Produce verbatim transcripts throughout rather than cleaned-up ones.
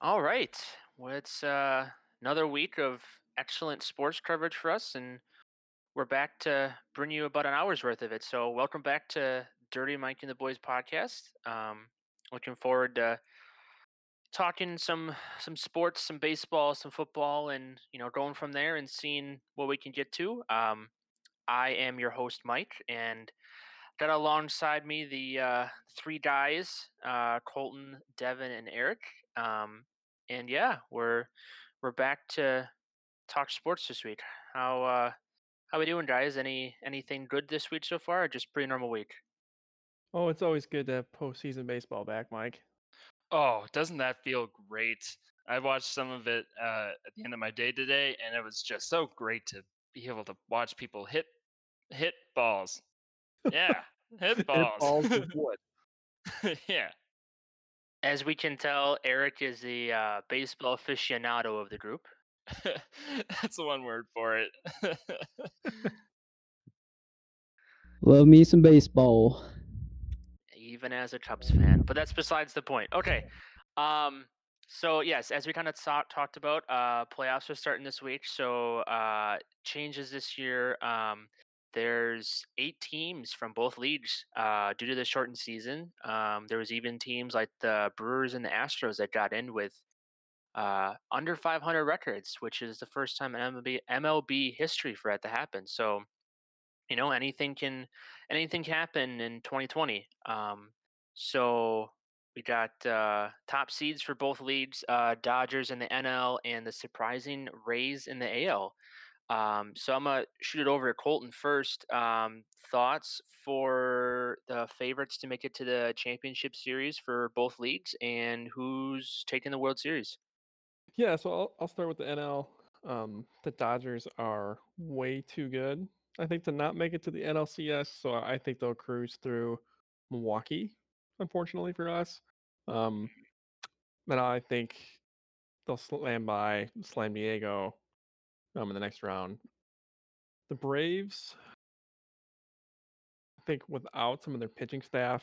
All right. Well, it's uh, another week of excellent sports coverage for us, and we're back to bring you about an hour's worth of it. So welcome back to Dirty Mike and the Boys podcast. Um, looking forward to talking some some sports, some baseball, some football, and you know, going from there and seeing what we can get to. Um, I am your host, Mike, and got alongside me the uh, three guys, uh, Colton, Devin, and Eric. Um, and yeah, we're we're back to talk sports this week. How uh, how we doing, guys? Any anything good this week so far? Or just pretty normal week. Oh, it's always good to have postseason baseball back, Mike. Oh, doesn't that feel great? I watched some of it uh, at the end of my day today, and it was just so great to be able to watch people hit hit balls. Yeah, hit balls. Hit balls yeah. As we can tell, Eric is the uh, baseball aficionado of the group. That's the one word for it. Love me some baseball. Even as a Cubs fan, but that's besides the point. Okay. Um, so, yes, as we kind of saw, talked about, uh, playoffs are starting this week. So, uh, changes this year. Um, There's eight teams from both leagues uh, due to the shortened season. Um, there was even teams like the Brewers and the Astros that got in with uh, under five hundred records, which is the first time in M L B, M L B history for that to happen. So, you know, anything can anything can happen in twenty twenty. Um, so we got uh, top seeds for both leagues, uh, Dodgers in the N L and the surprising Rays in the A L. Um, so I'm going to shoot it over to Colton first. Um, thoughts for the favorites to make it to the championship series for both leagues and who's taking the World Series? Yeah, so I'll, I'll start with the N L. Um, the Dodgers are way too good, I think, to not make it to the N L C S. So I think they'll cruise through Milwaukee, unfortunately for us. Um, and I think they'll slam by Slam Diego. Um, in the next round, the Braves, I think without some of their pitching staff,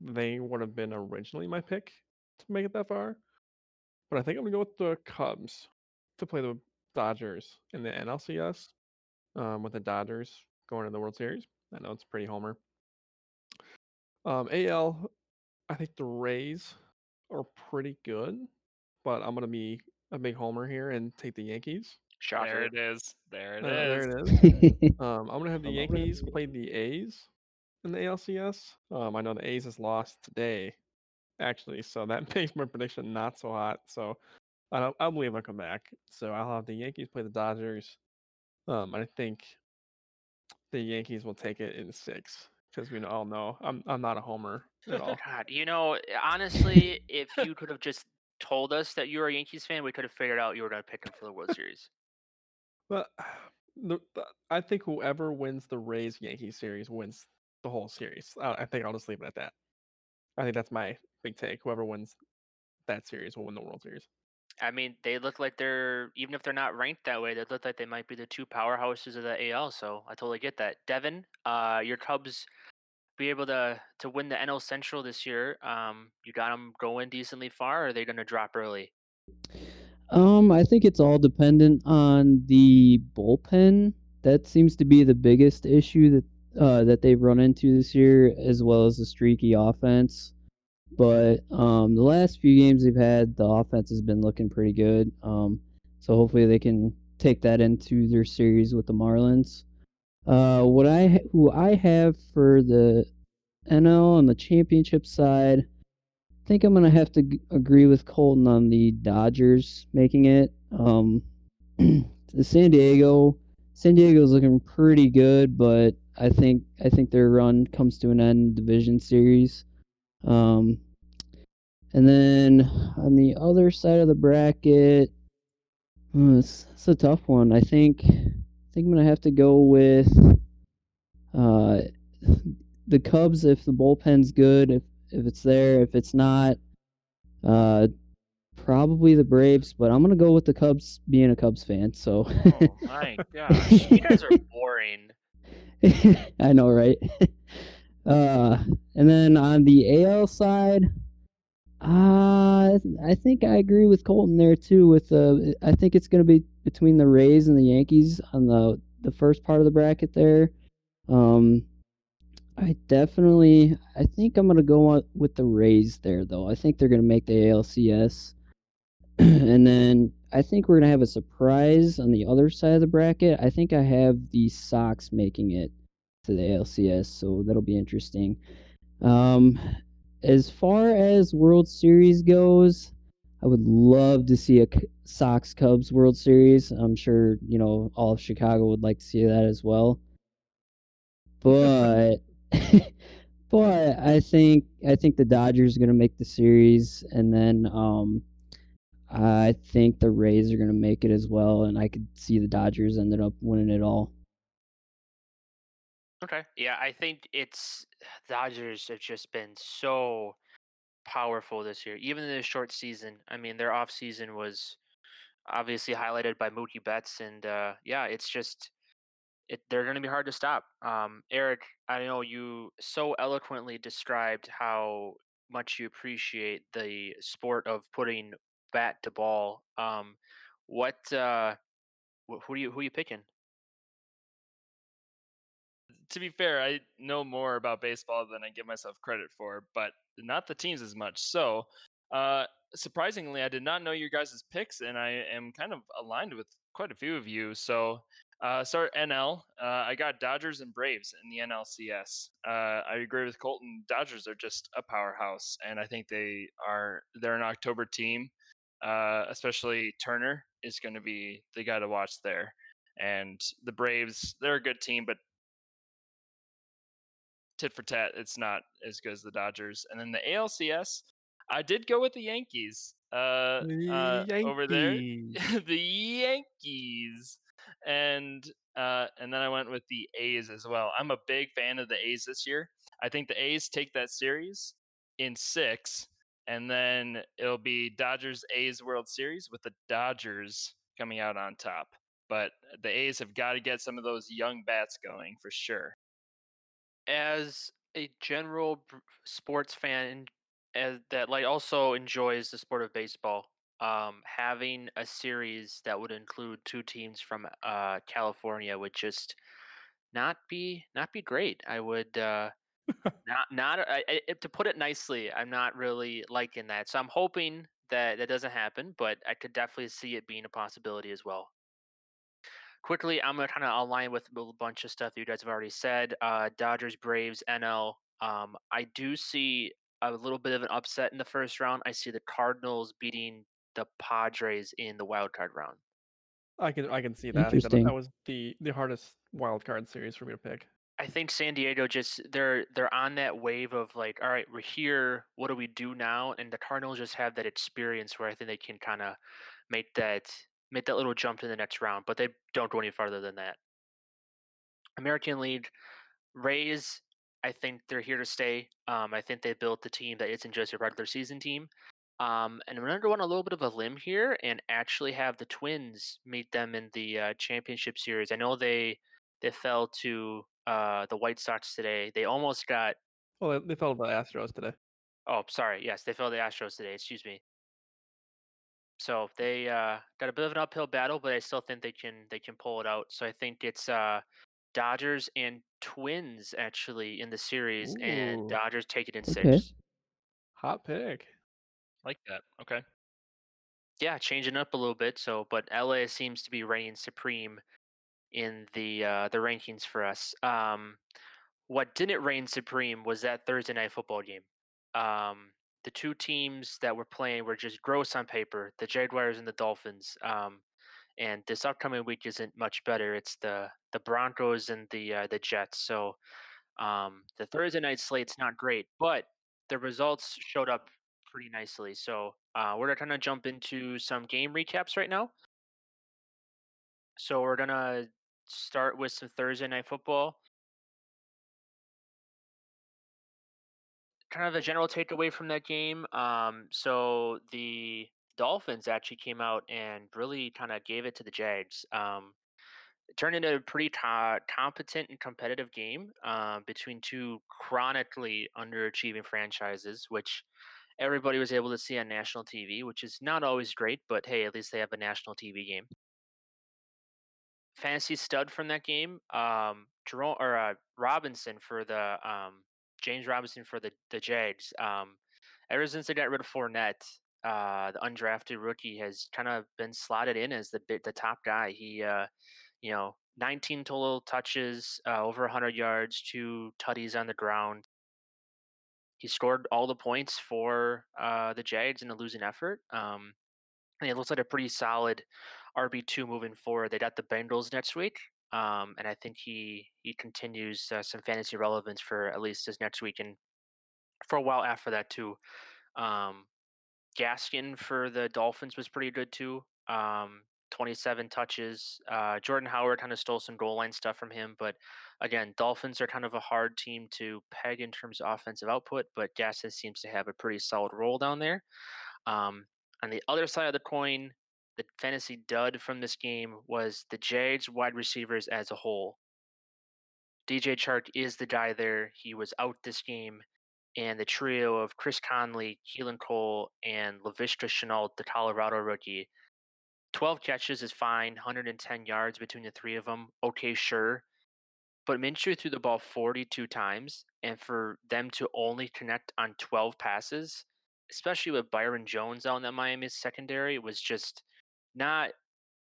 they would have been originally my pick to make it that far. But I think I'm going to go with the Cubs to play the Dodgers in the N L C S, um, with the Dodgers going to the World Series. I know it's pretty homer. Um, A L, I think the Rays are pretty good, but I'm going to be a big homer here and take the Yankees. Shocker. There it is. There it uh, is. There it is. um, I'm going to have the Yankees play the A's in the A L C S. Um, I know the A's has lost today, actually, so that makes my prediction not so hot. So I don't, I believe I'll come back. So I'll have the Yankees play the Dodgers. Um, and I think the Yankees will take it in six because we all know I'm I'm not a homer at all. God, you know, honestly, if you could have just told us that you were a Yankees fan, we could have figured out you were going to pick them for the World Series. Well, the, the, I think whoever wins the Rays-Yankees series wins the whole series. I, I think I'll just leave it at that. I think that's my big take. Whoever wins that series will win the World Series. I mean, they look like they're, even if they're not ranked that way, they look like they might be the two powerhouses of the A L, so I totally get that. Devin, uh, your Cubs be able to to win the N L Central this year? Um, you got them going decently far, or are they going to drop early? Um, I think it's all dependent on the bullpen. That seems to be the biggest issue that uh, that they've run into this year, as well as the streaky offense. But um, the last few games they've had, the offense has been looking pretty good. Um, so hopefully they can take that into their series with the Marlins. Uh, what I who I have for the N L on the championship side, I think I'm gonna have to g- agree with Colton on the Dodgers making it. Um, the San Diego, San Diego's looking pretty good, but I think I think their run comes to an end in the division series. Um, and then on the other side of the bracket, oh, it's, it's a tough one. I think. I think I'm going to have to go with uh, the Cubs if the bullpen's good, if, if it's there. If it's not, uh, probably the Braves, but I'm going to go with the Cubs being a Cubs fan. So. Oh, my gosh. You guys are boring. I know, right? Uh, and then on the A L side, uh, I think I agree with Colton there too. With uh, I think it's going to be between the Rays and the Yankees on the the first part of the bracket there. Um, I definitely, I think I'm going to go with the Rays there though. I think they're going to make the A L C S, and then I think we're going to have a surprise on the other side of the bracket. I think I have the Sox making it to the A L C S, so that'll be interesting. Um, as far as World Series goes, I would love to see a Sox Cubs World Series. I'm sure, you know, all of Chicago would like to see that as well. But but I think I think the Dodgers are going to make the series, and then um I think the Rays are going to make it as well, and I could see the Dodgers ended up winning it all. Okay. Yeah, I think it's Dodgers have just been so powerful this year, even in this short season. I mean, their off season was obviously highlighted by Mookie Betts, and uh, yeah, it's just it, they're going to be hard to stop. Um, Eric, I know you so eloquently described how much you appreciate the sport of putting bat to ball. Um, what uh, who are you who are you picking? To be fair, I know more about baseball than I give myself credit for, but not the teams as much. So, uh, surprisingly, I did not know your guys' picks, and I am kind of aligned with quite a few of you. So, uh, start N L. Uh, I got Dodgers and Braves in the N L C S. Uh, I agree with Colton. Dodgers are just a powerhouse, and I think they are. They're an October team, uh, especially Turner is going to be the guy to watch there. And the Braves, they're a good team, but tit for tat, it's not as good as the Dodgers. And then the A L C S, I did go with the Yankees, uh, the uh Yankees. Over there. The Yankees, and uh, and then I went with the A's as well. I'm a big fan of the A's this year. I think the A's take that series in six, and then it'll be Dodgers A's World Series with the Dodgers coming out on top. But the A's have got to get some of those young bats going for sure. As a general sports fan as that like also enjoys the sport of baseball, um, having a series that would include two teams from uh, California would just not be not be great. I would uh, not not I, I, to put it nicely. I'm not really liking that, so I'm hoping that that doesn't happen. But I could definitely see it being a possibility as well. Quickly, I'm going to kind of align with a bunch of stuff that you guys have already said. Uh, Dodgers, Braves, N L. Um, I do see a little bit of an upset in the first round. I see the Cardinals beating the Padres in the wild card round. I can I can see that. I think that, that was the, the hardest wild card series for me to pick. I think San Diego just they're they're on that wave of like, all right, we're here. What do we do now? And the Cardinals just have that experience where I think they can kind of make that. Make that little jump to the next round, but they don't go any farther than that. American League, Rays, I think they're here to stay. Um, I think they built the team that isn't just a regular season team. Um, and we're going to go on a little bit of a limb here and actually have the Twins meet them in the uh, championship series. I know they they fell to uh, the White Sox today. They almost got... Well, they fell to the Astros today. Oh, sorry. Yes, they fell to the Astros today. Excuse me. So they uh, got a bit of an uphill battle, but I still think they can they can pull it out. So I think it's uh, Dodgers and Twins actually in the series, Ooh. and Dodgers take it in six. Okay. Hot pick, like that. Okay. Yeah, changing up a little bit. So, but L A seems to be reigning supreme in the uh, the rankings for us. Um, what didn't reign supreme was that Thursday night football game. Um, The two teams that we're playing were just gross on paper, the Jaguars and the Dolphins. Um, and this upcoming week isn't much better. It's the, the Broncos and the uh, the Jets. So um, the Thursday night slate's not great, but the results showed up pretty nicely. So uh, we're going to jump into some game recaps right now. So we're going to start with some Thursday night football. Kind of a general takeaway from that game. Um, so the Dolphins actually came out and really kind of gave it to the Jags. Um, it turned into a pretty t- competent and competitive game uh, between two chronically underachieving franchises, which everybody was able to see on national T V, which is not always great, but hey, at least they have a national T V game. Fantasy stud from that game, um, Jerome, or uh, Robinson for the um, James Robinson for the the Jags. Um, ever since they got rid of Fournette, uh, the undrafted rookie has kind of been slotted in as the the top guy. He, uh, you know, nineteen total touches, uh, over one hundred yards, two tutties on the ground. He scored all the points for uh, the Jags in a losing effort. Um, and it looks like a pretty solid R B two moving forward. They got the Bengals next week, um, and I think he he continues uh, some fantasy relevance for at least this next week and for a while after that too. Um, Gaskin for the Dolphins was pretty good too. Um, twenty-seven touches. Uh, Jordan Howard kind of stole some goal line stuff from him, but again, Dolphins are kind of a hard team to peg in terms of offensive output, but Gaskin seems to have a pretty solid role down there. Um, on the other side of the coin, the fantasy dud from this game was the Jags wide receivers as a whole. D J Chark is the guy there. He was out this game, and the trio of Chris Conley, Keelan Cole, and Laviska Shenault, the Colorado rookie, twelve catches is fine, one hundred ten yards between the three of them. Okay, sure. But Minshew threw the ball forty-two times, and for them to only connect on twelve passes, especially with Byron Jones on that Miami's secondary, was just not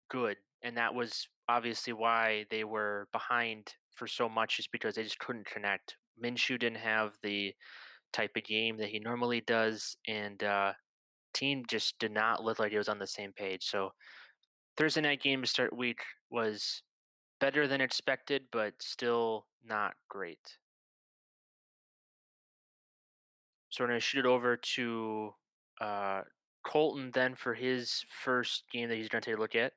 good. And that was obviously why they were behind for so much, is because they just couldn't connect. Minshew didn't have the type of game that he normally does, and uh, team just did not look like it was on the same page. So Thursday night game to start week was better than expected, but still not great. So we're going to shoot it over to uh, Colton then for his first game that he's going to take a look at.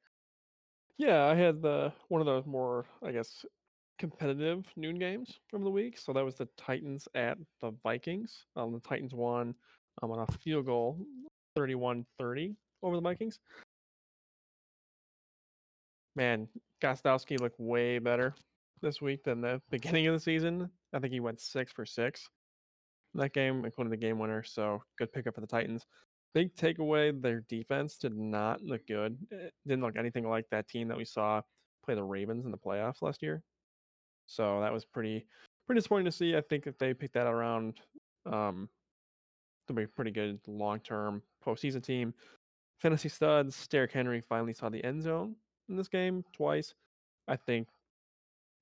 Yeah, I had the one of the more, I guess, competitive noon games from the week. So that was the Titans at the Vikings. Um, the Titans won um, on a field goal, thirty-one thirty over the Vikings. Man, Gostowski looked way better this week than the beginning of the season. I think he went six for six in that game, including the game winner. So good pickup for the Titans. Big takeaway, their defense did not look good. It didn't look anything like that team that we saw play the Ravens in the playoffs last year. So that was pretty pretty disappointing to see. I think if they picked that around, um, they'll be a pretty good long-term postseason team. Fantasy studs, Derrick Henry finally saw the end zone in this game twice. I think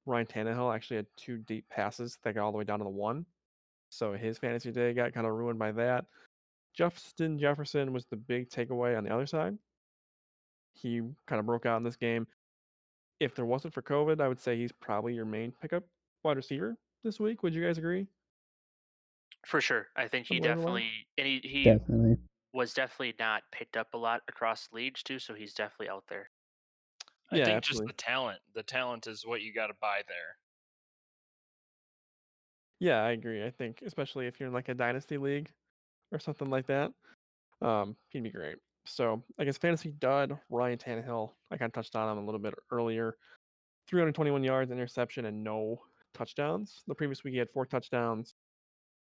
Ryan Tannehill actually had two deep passes that got all the way down to the one. So his fantasy day got kind of ruined by that. Justin Jefferson was the big takeaway on the other side. He kind of broke out in this game. If there wasn't for COVID, I would say he's probably your main pickup wide receiver this week. Would you guys agree? For sure. I think he definitely, and he, he definitely. was definitely not picked up a lot across leagues too, so he's definitely out there. I yeah, think absolutely. Just the talent. The talent is what you got to buy there. Yeah, I agree. I think, especially if you're in like a dynasty league or something like that, um, he'd be great. So I guess fantasy dud, Ryan Tannehill. I kind of touched on him a little bit earlier. three hundred twenty-one yards, interception, and no touchdowns. The previous week he had four touchdowns.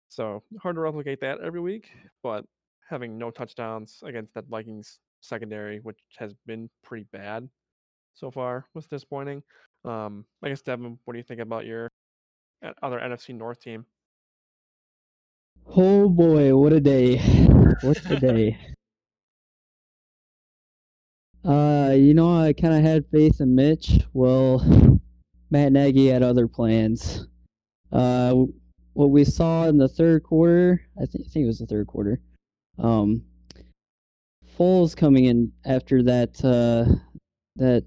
So hard to replicate that every week, but having no touchdowns against that Vikings secondary, which has been pretty bad so far, was disappointing. Um, I guess, Devin, what do you think about your other N F C North team? Oh boy, what a day. What's the day? Uh, you know, I kind of had faith in Mitch. Well, Matt Nagy had other plans. Uh, what we saw in the third quarter, I, th- I think it was the third quarter, um, Foles coming in after that, uh, that,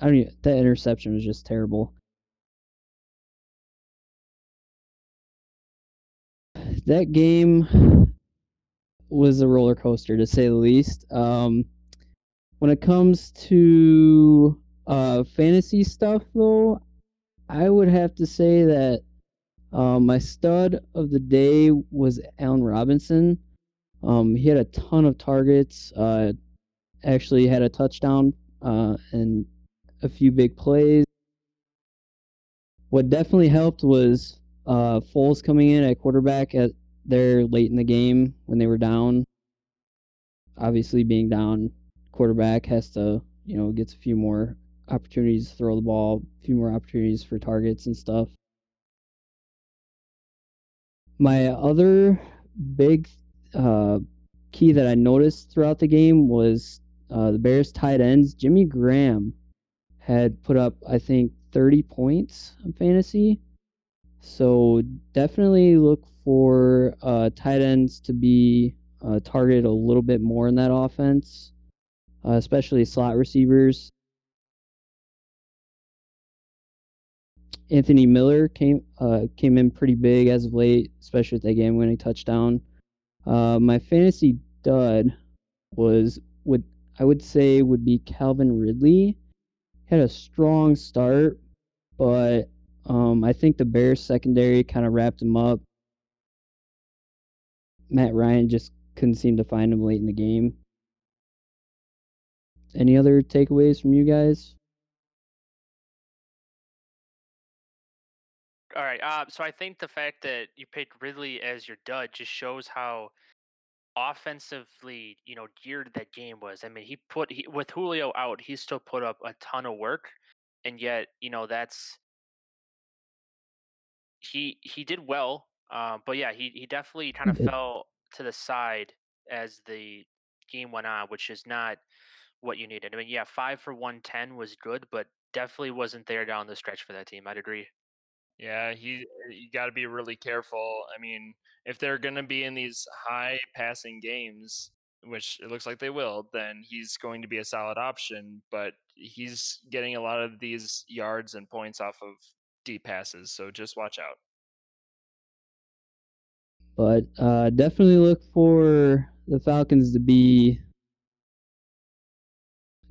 I don't even, that interception was just terrible. That game was a roller coaster, to say the least. Um, When it comes to uh, fantasy stuff, though, I would have to say that uh, my stud of the day was Allen Robinson. Um, he had a ton of targets, uh, actually had a touchdown uh, and a few big plays. What definitely helped was uh, Foles coming in at quarterback at there late in the game when they were down. Obviously, being down, quarterback has to, you know, gets a few more opportunities to throw the ball, a few more opportunities for targets and stuff. My other big uh, key that I noticed throughout the game was uh, the Bears tight ends. Jimmy Graham had put up, I think, thirty points in fantasy. So definitely look for uh, tight ends to be uh, targeted a little bit more in that offense, uh, especially slot receivers. Anthony Miller came uh, came in pretty big as of late, especially with that game-winning touchdown. Uh, my fantasy dud was would I would say would be Calvin Ridley. Had a strong start, but um, I think the Bears secondary kind of wrapped him up. Matt Ryan just couldn't seem to find him late in the game. Any other takeaways from you guys? All right, uh, so I think the fact that you picked Ridley as your dud just shows how offensively, you know, geared that game was. I mean, he put he, with Julio out, he still put up a ton of work, and yet, you know, that's he he did well, uh, but yeah, he he definitely kind of fell to the side as the game went on, which is not what you needed. I mean, yeah, five for one ten was good, but definitely wasn't there down the stretch for that team. I'd agree. Yeah, he you got to be really careful. I mean, if they're going to be in these high passing games, which it looks like they will, then he's going to be a solid option. But he's getting a lot of these yards and points off of deep passes, so just watch out. But uh, definitely look for the Falcons to be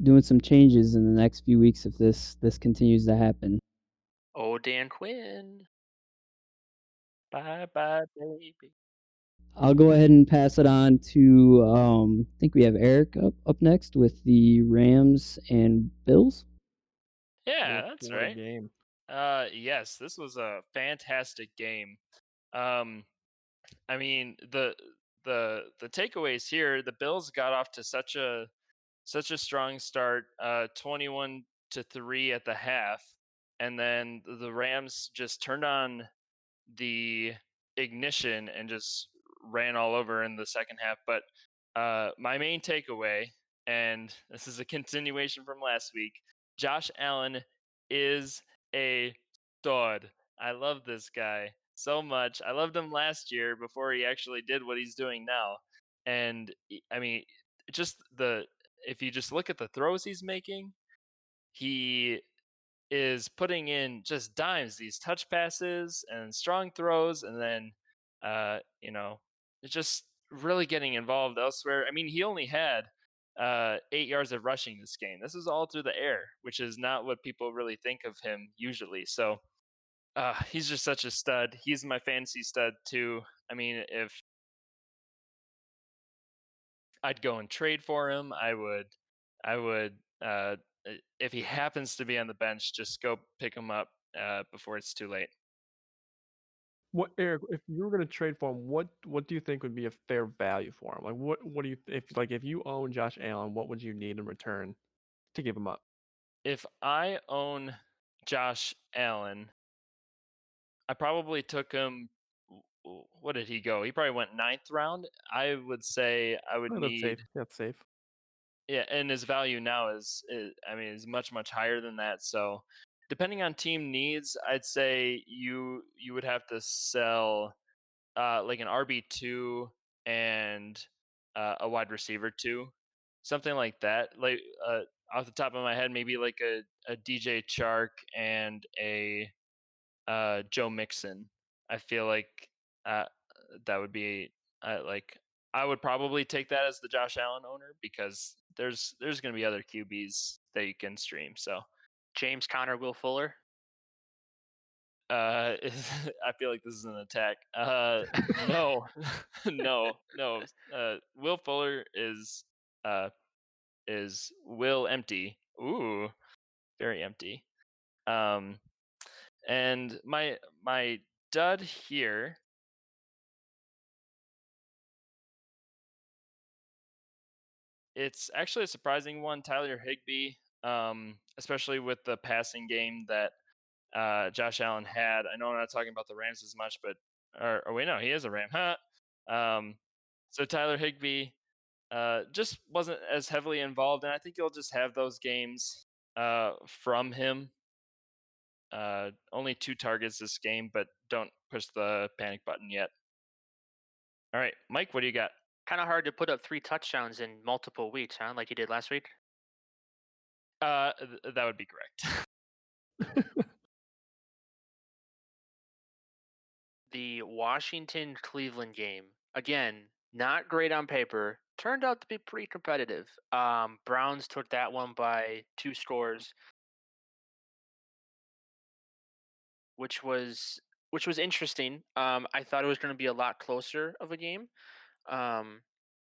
doing some changes in the next few weeks if this, this continues to happen. Oh, Dan Quinn. Bye-bye, baby. I'll go ahead and pass it on to, um, I think we have Eric up, up next with the Rams and Bills. Yeah, that's right. Game. Uh, yes, this was a fantastic game. Um, I mean, the the the takeaways here, the Bills got off to such a such a strong start, uh, twenty-one to three at the half. And then the Rams just turned on the ignition and just ran all over in the second half. But uh, my main takeaway, and this is a continuation from last week, Josh Allen is a stud. I love this guy so much. I loved him last year before he actually did what he's doing now. And, I mean, just the if you just look at the throws he's making, he is putting in just dimes, these touch passes and strong throws, and then, uh, you know, just really getting involved elsewhere. I mean, he only had uh, eight yards of rushing this game. This is all through the air, which is not what people really think of him usually. So uh, he's just such a stud. He's my fantasy stud, too. I mean, if I'd go and trade for him, I would, I would, uh, if he happens to be on the bench, just go pick him up uh, before it's too late. What, Eric? If you were going to trade for him, what what do you think would be a fair value for him? Like, what what do you if like if you own Josh Allen, what would you need in return to give him up? If I own Josh Allen, I probably took him. What did he go? He probably went ninth round. I would say I would oh, that's need. Safe. That's safe. Yeah, and his value now is, is, I mean, is much, much higher than that. So depending on team needs, I'd say you you would have to sell uh, like an R B two and uh, a wide receiver two, something like that. Like uh, off the top of my head, maybe like a, a D J Chark and a uh, Joe Mixon. I feel like uh, that would be uh, like I would probably take that as the Josh Allen owner because There's there's going to be other Q Bs that you can stream. So, James Conner, Will Fuller. Uh, I feel like this is an attack. Uh, no, no, no. Uh, Will Fuller is uh is Will empty. Ooh, very empty. Um, and my my dud here It's actually a surprising one, Tyler Higbee, um, especially with the passing game that uh, Josh Allen had. I know I'm not talking about the Rams as much, but or, or wait, no, he is a Ram, huh? Um, so Tyler Higbee uh, just wasn't as heavily involved, and I think you'll just have those games uh, from him. Uh, only two targets this game, but don't push the panic button yet. All right, Mike, what do you got? Kind of hard to put up three touchdowns in multiple weeks, huh? Like you did last week? Uh, th- that would be correct. The Washington-Cleveland game, again, not great on paper, turned out to be pretty competitive. Um, Browns took that one by two scores, which was which was interesting. Um, I thought it was going to be a lot closer of a game, um,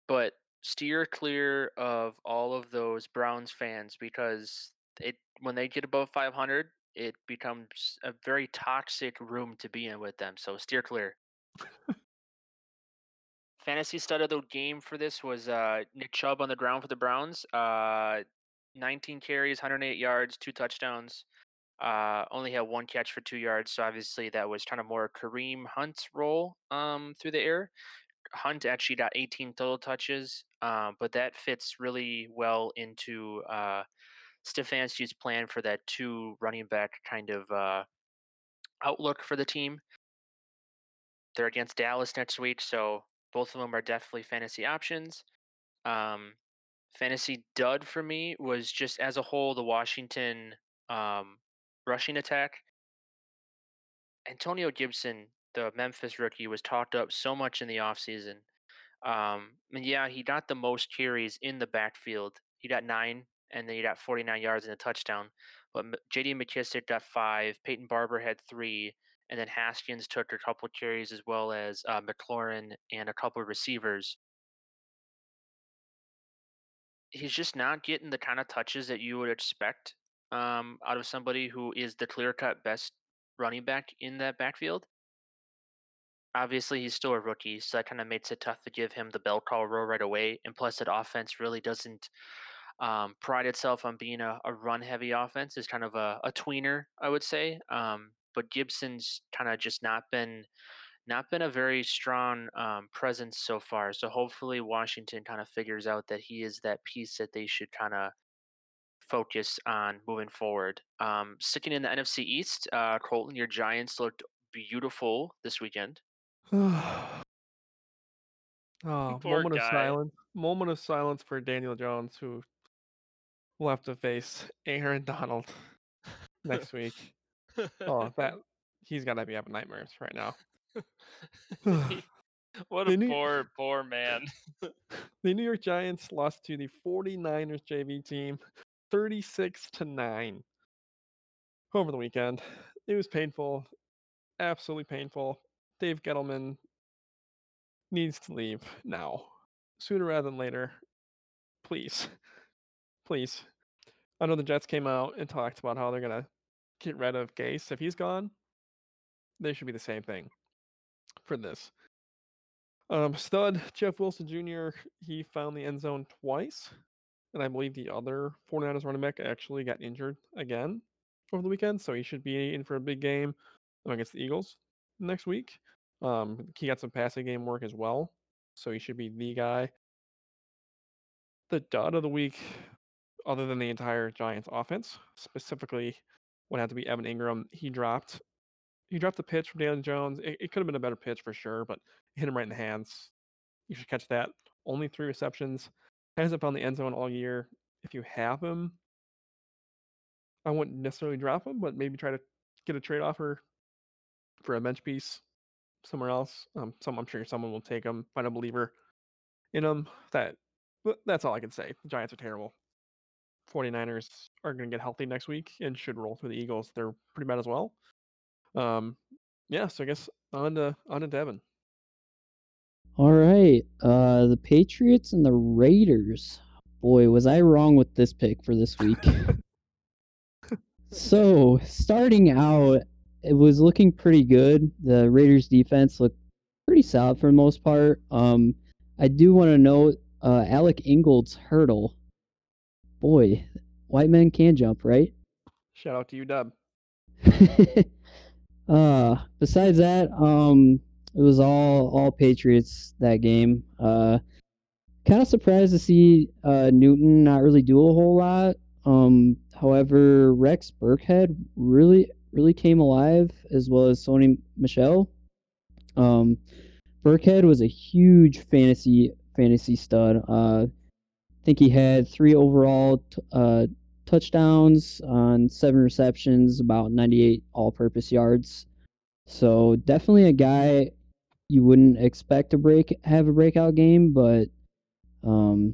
but steer clear of all of those Browns fans because it when they get above five hundred, it becomes a very toxic room to be in with them. So steer clear. Fantasy stud of the game for this was uh, Nick Chubb on the ground for the Browns. Uh, nineteen carries, one hundred eight yards, two touchdowns. Uh, only had one catch for two yards, so obviously that was kind of more Kareem Hunt's role um, through the air. Hunt actually got eighteen total touches, uh, but that fits really well into uh, Stefanski's plan for that two running back kind of uh, outlook for the team. They're against Dallas next week, so both of them are definitely fantasy options. Um, fantasy dud for me was just as a whole the Washington um, rushing attack. Antonio Gibson, the Memphis rookie, was talked up so much in the offseason. Um, and yeah, he got the most carries in the backfield. He got nine, and then he got forty-nine yards and a touchdown. But J D McKissick got five, Peyton Barber had three, and then Haskins took a couple of carries as well as uh, McLaurin and a couple of receivers. He's just not getting the kind of touches that you would expect Um, out of somebody who is the clear-cut best running back in that backfield. Obviously, he's still a rookie, so that kind of makes it tough to give him the bell call role right away. And plus, that offense really doesn't um, pride itself on being a, a run-heavy offense. It's kind of a, a tweener, I would say. Um, but Gibson's kind of just not been not been a very strong um, presence so far. So hopefully, Washington kind of figures out that he is that piece that they should kind of focus on moving forward. Um, sticking in the N F C East, uh, Colton, your Giants looked beautiful this weekend. oh, Poor moment guy. of silence. Moment of silence for Daniel Jones, who will have to face Aaron Donald next week. Oh, that he's got to be having nightmares right now. What a New- poor, poor man. The New York Giants lost to the 49ers J V team thirty-six to nine over the weekend. It was painful. Absolutely painful. Dave Gettleman needs to leave now. Sooner rather than later. Please. Please. I know the Jets came out and talked about how they're going to get rid of Gase. If he's gone, they should be the same thing for this. Um, stud, Jeff Wilson Junior, he found the end zone twice. And I believe the other 49ers running back actually got injured again over the weekend. So he should be in for a big game against the Eagles next week. Um, he got some passing game work as well. So he should be the guy. The dud of the week, other than the entire Giants offense, specifically would have to be Evan Ingram. He dropped he dropped the pitch from Daniel Jones. It, it could have been a better pitch for sure, but hit him right in the hands. You should catch that. Only three receptions. Hasn't found the end zone all year. If you have him, I wouldn't necessarily drop him, but maybe try to get a trade offer for a bench piece somewhere else. Um, some I'm sure someone will take him. Find a believer in him. That that's all I can say. The Giants are terrible. 49ers are going to get healthy next week and should roll through the Eagles. They're pretty bad as well. Um, yeah. So I guess on to on to Devin. All right, uh, the Patriots and the Raiders. Boy, was I wrong with this pick for this week. So, starting out, it was looking pretty good. The Raiders' defense looked pretty solid for the most part. Um, I do want to note Uh, Alec Ingold's hurdle. Boy, white men can jump, right? Shout out to you, Dub. uh, besides that, um, it was all all Patriots that game. Uh, kind of surprised to see uh, Newton not really do a whole lot. Um, however, Rex Burkhead really really came alive, as well as Sony Michel. Um, Burkhead was a huge fantasy fantasy stud. Uh, I think he had three overall t- uh, touchdowns on seven receptions, about ninety-eight all-purpose yards. So definitely a guy you wouldn't expect to break have a breakout game, but um,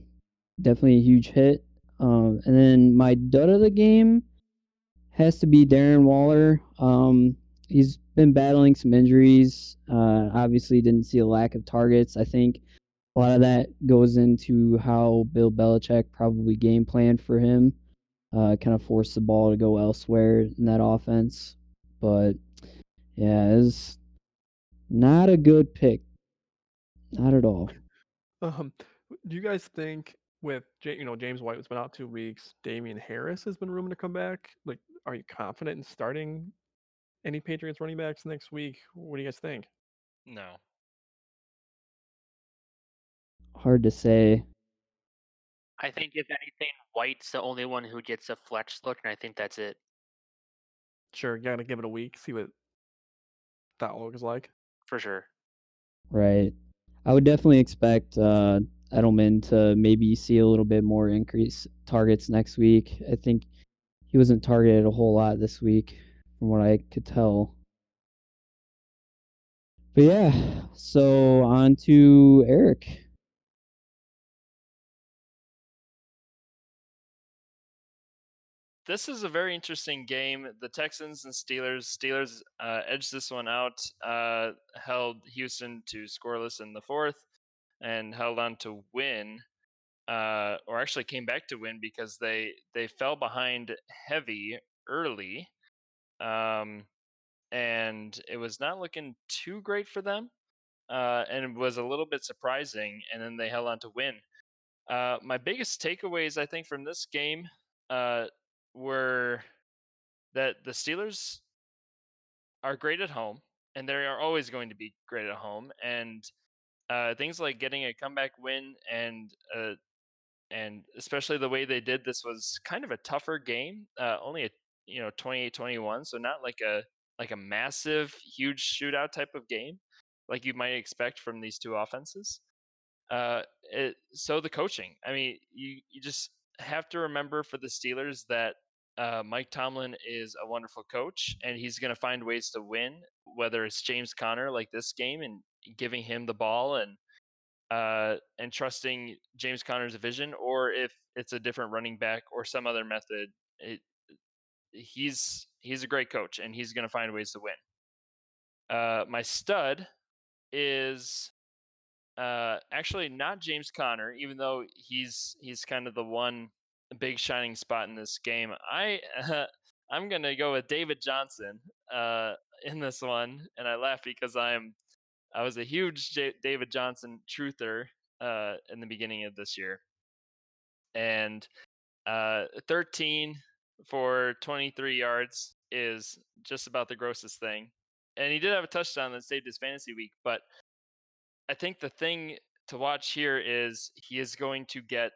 definitely a huge hit. Um, and then my dud of the game has to be Darren Waller. Um, he's been battling some injuries. Uh, obviously didn't see a lack of targets. I think a lot of that goes into how Bill Belichick probably game planned for him. Uh, kind of forced the ball to go elsewhere in that offense. But, yeah, it's not a good pick. Not at all. Um, do you guys think with, you know, James White has been out two weeks, Damian Harris has been rumored to come back? Like, are you confident in starting any Patriots running backs next week? What do you guys think? No. Hard to say. I think, if anything, White's the only one who gets a flex look, and I think that's it. Sure, gotta give it a week, see what that look is like. For sure. Right. I would definitely expect uh, Edelman to maybe see a little bit more increase targets next week. I think he wasn't targeted a whole lot this week, from what I could tell. But yeah, so on to Eric. This is a very interesting game. The Texans and Steelers. Steelers uh, edged this one out, uh, held Houston to scoreless in the fourth, and held on to win, uh, or actually came back to win because they, they fell behind heavy early, um, and it was not looking too great for them, uh, and it was a little bit surprising, and then they held on to win. Uh, my biggest takeaways, I think, from this game uh, – were that the Steelers are great at home, and they are always going to be great at home. And uh, things like getting a comeback win, and uh, and especially the way they did this was kind of a tougher game, uh, only a you know twenty-eight twenty-one, so not like a like a massive, huge shootout type of game, like you might expect from these two offenses. Uh, it, so the coaching, I mean, you you just have to remember for the Steelers that Uh, Mike Tomlin is a wonderful coach, and he's going to find ways to win, whether it's James Conner like this game and giving him the ball and uh, and trusting James Conner's vision, or if it's a different running back or some other method. It, he's he's a great coach, and he's going to find ways to win. Uh, my stud is uh, actually not James Conner, even though he's he's kind of the one big shining spot in this game. I uh, I'm gonna go with David Johnson uh, in this one, and I laugh because I'm I was a huge J- David Johnson truther uh, in the beginning of this year, and uh, thirteen for twenty-three yards is just about the grossest thing. And he did have a touchdown that saved his fantasy week, but I think the thing to watch here is he is going to get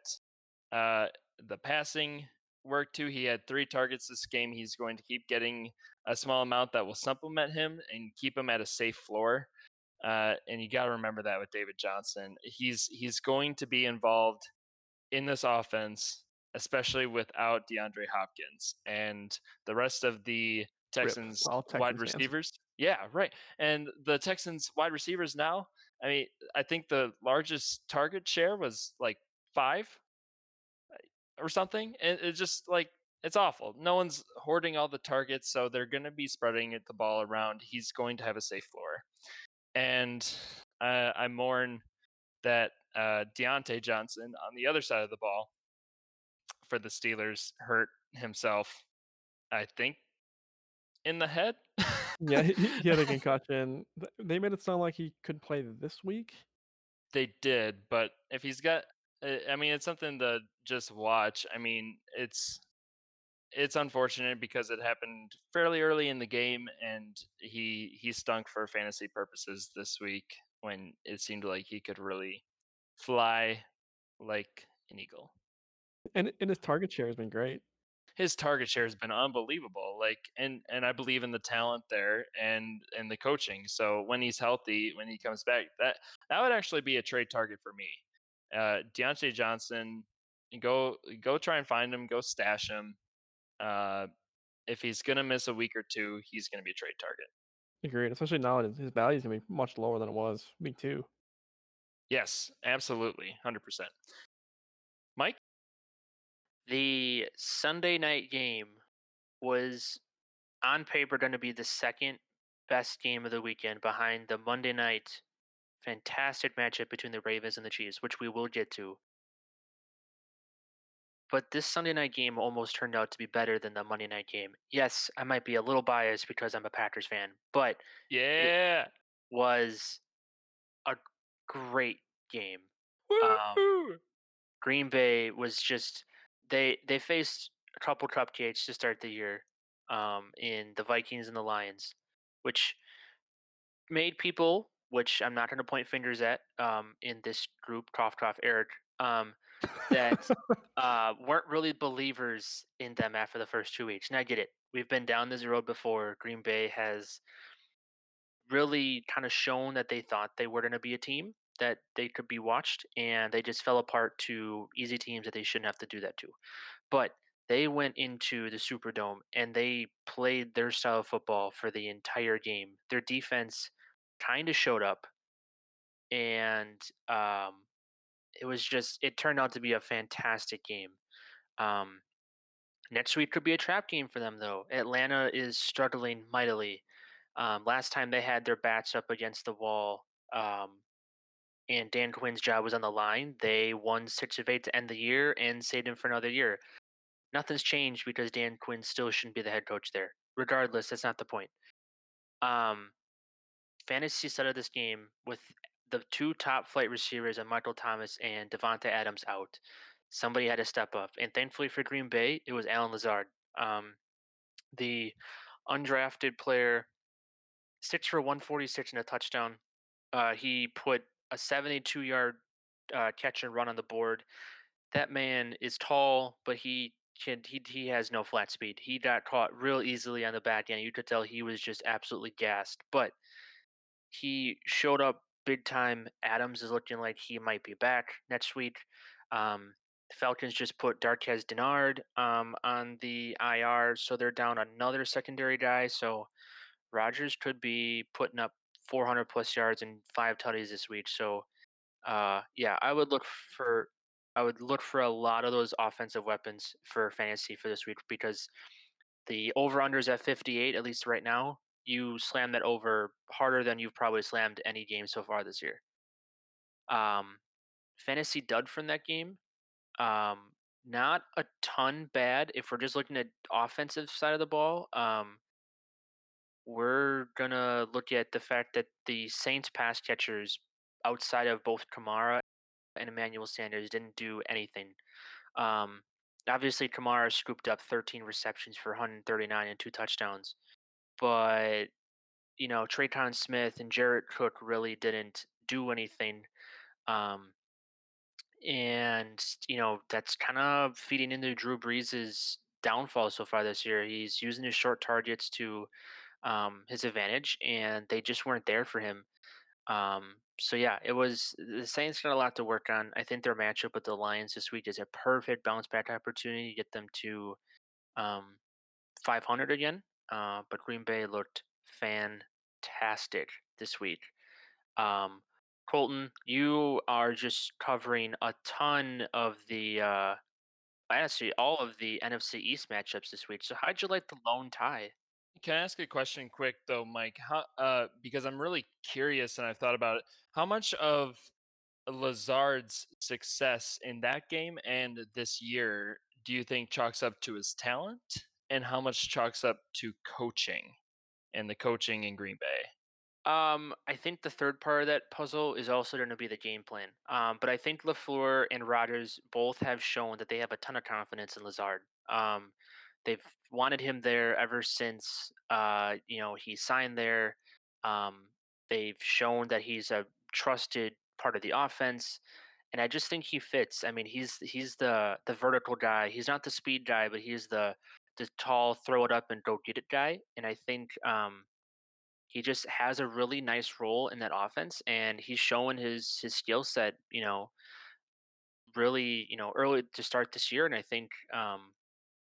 Uh, the passing work too. He had three targets this game. He's going to keep getting a small amount that will supplement him and keep him at a safe floor. Uh, and you got to remember that with David Johnson, he's he's going to be involved in this offense, especially without DeAndre Hopkins and the rest of the Texans wide receivers. Yeah, right. And the Texans wide receivers now. I mean, I think the largest target share was like five or something. It, it's just like, it's awful. No one's hoarding all the targets, so they're going to be spreading it, the ball around. He's going to have a safe floor. And uh, I mourn that uh, Deontay Johnson on the other side of the ball for the Steelers hurt himself, I think, in the head. Yeah, he, he had a concussion. They made it sound like he could play this week. They did, but if he's got I mean, it's something to just watch. I mean, it's it's unfortunate because it happened fairly early in the game, and he he stunk for fantasy purposes this week when it seemed like he could really fly like an eagle. And and his target share has been great. His target share has been unbelievable. Like, and, and I believe in the talent there and, and the coaching. So when he's healthy, when he comes back, that, that would actually be a trade target for me. Uh, Deontay Johnson, go, go try and find him, go stash him. Uh, if he's going to miss a week or two, he's going to be a trade target. Agreed. Especially now that his value is going to be much lower than it was. Me too. Yes, absolutely. one hundred percent. Mike? The Sunday night game was on paper going to be the second best game of the weekend behind the Monday night fantastic matchup between the Ravens and the Chiefs, which we will get to. But this Sunday night game almost turned out to be better than the Monday night game. Yes, I might be a little biased because I'm a Packers fan, but yeah, it was a great game. Um, Green Bay was just... They they faced a couple cupcakes to start the year um, in the Vikings and the Lions, which made people, which I'm not going to point fingers at um, in this group, cough, cough, Eric, um, that uh, weren't really believers in them after the first two weeks. And I get it. We've been down this road before. Green Bay has really kind of shown that they thought they were going to be a team that they could be watched, and they just fell apart to easy teams that they shouldn't have to do that to. But they went into the Superdome and they played their style of football for the entire game. Their defense kind of showed up, and um, it was just, it turned out to be a fantastic game. Um, next week could be a trap game for them though. Atlanta is struggling mightily. Um, last time they had their backs up against the wall, um, and Dan Quinn's job was on the line. They won six of eight to end the year and saved him for another year. Nothing's changed because Dan Quinn still shouldn't be the head coach there. Regardless, that's not the point. Um, fantasy started this game with the two top flight receivers and Michael Thomas and Devonta Adams out. Somebody had to step up. And thankfully for Green Bay, it was Allen Lazard. Um, the undrafted player, six for one forty-six and a touchdown. Uh, he put a seventy-two-yard uh, catch and run on the board. That man is tall, but he can, he he has no flat speed. He got caught real easily on the back end. You could tell he was just absolutely gassed. But he showed up big time. Adams is looking like he might be back next week. Um, the Falcons just put Darquez Dennard um, on the I R, so they're down another secondary guy. So Rodgers could be putting up four hundred plus yards and five tutties this week. So, uh, yeah, I would look for I would look for a lot of those offensive weapons for fantasy for this week, because the over/under is at fifty-eight, at least right now. You slam that over harder than you've probably slammed any game so far this year. Um, fantasy dud from that game, um, not a ton bad. If we're just looking at offensive side of the ball, um. We're going to look at the fact that the Saints pass catchers outside of both Kamara and Emmanuel Sanders didn't do anything. Um, obviously, Kamara scooped up thirteen receptions for one thirty-nine and two touchdowns. But, you know, Tre'Quan Smith and Jarrett Cook really didn't do anything. Um, and, you know, that's kind of feeding into Drew Brees' downfall so far this year. He's using his short targets to um his advantage, and they just weren't there for him. Um so yeah, it was the Saints got a lot to work on. I think their matchup with the Lions this week is a perfect bounce back opportunity to get them to um five hundred again. Uh but Green Bay looked fantastic this week. Um Colton, you are just covering a ton of the uh actually all of the N F C East matchups this week. So how'd you like the lone tie? Can I ask a question quick though, Mike? How, uh, because I'm really curious and I've thought about it. How much of Lazard's success in that game and this year do you think chalks up to his talent, and how much chalks up to coaching and the coaching in Green Bay? Um, I think the third part of that puzzle is also going to be the game plan. Um, but I think LaFleur and Rodgers both have shown that they have a ton of confidence in Lazard. Um, they've wanted him there ever since, uh, you know, he signed there. Um, they've shown that he's a trusted part of the offense. And I just think he fits. I mean, he's he's the the vertical guy. He's not the speed guy, but he's the the tall, throw it up and go get it guy. And I think um, he just has a really nice role in that offense. And he's showing his his skill set, you know, really, you know, early to start this year. And I think um,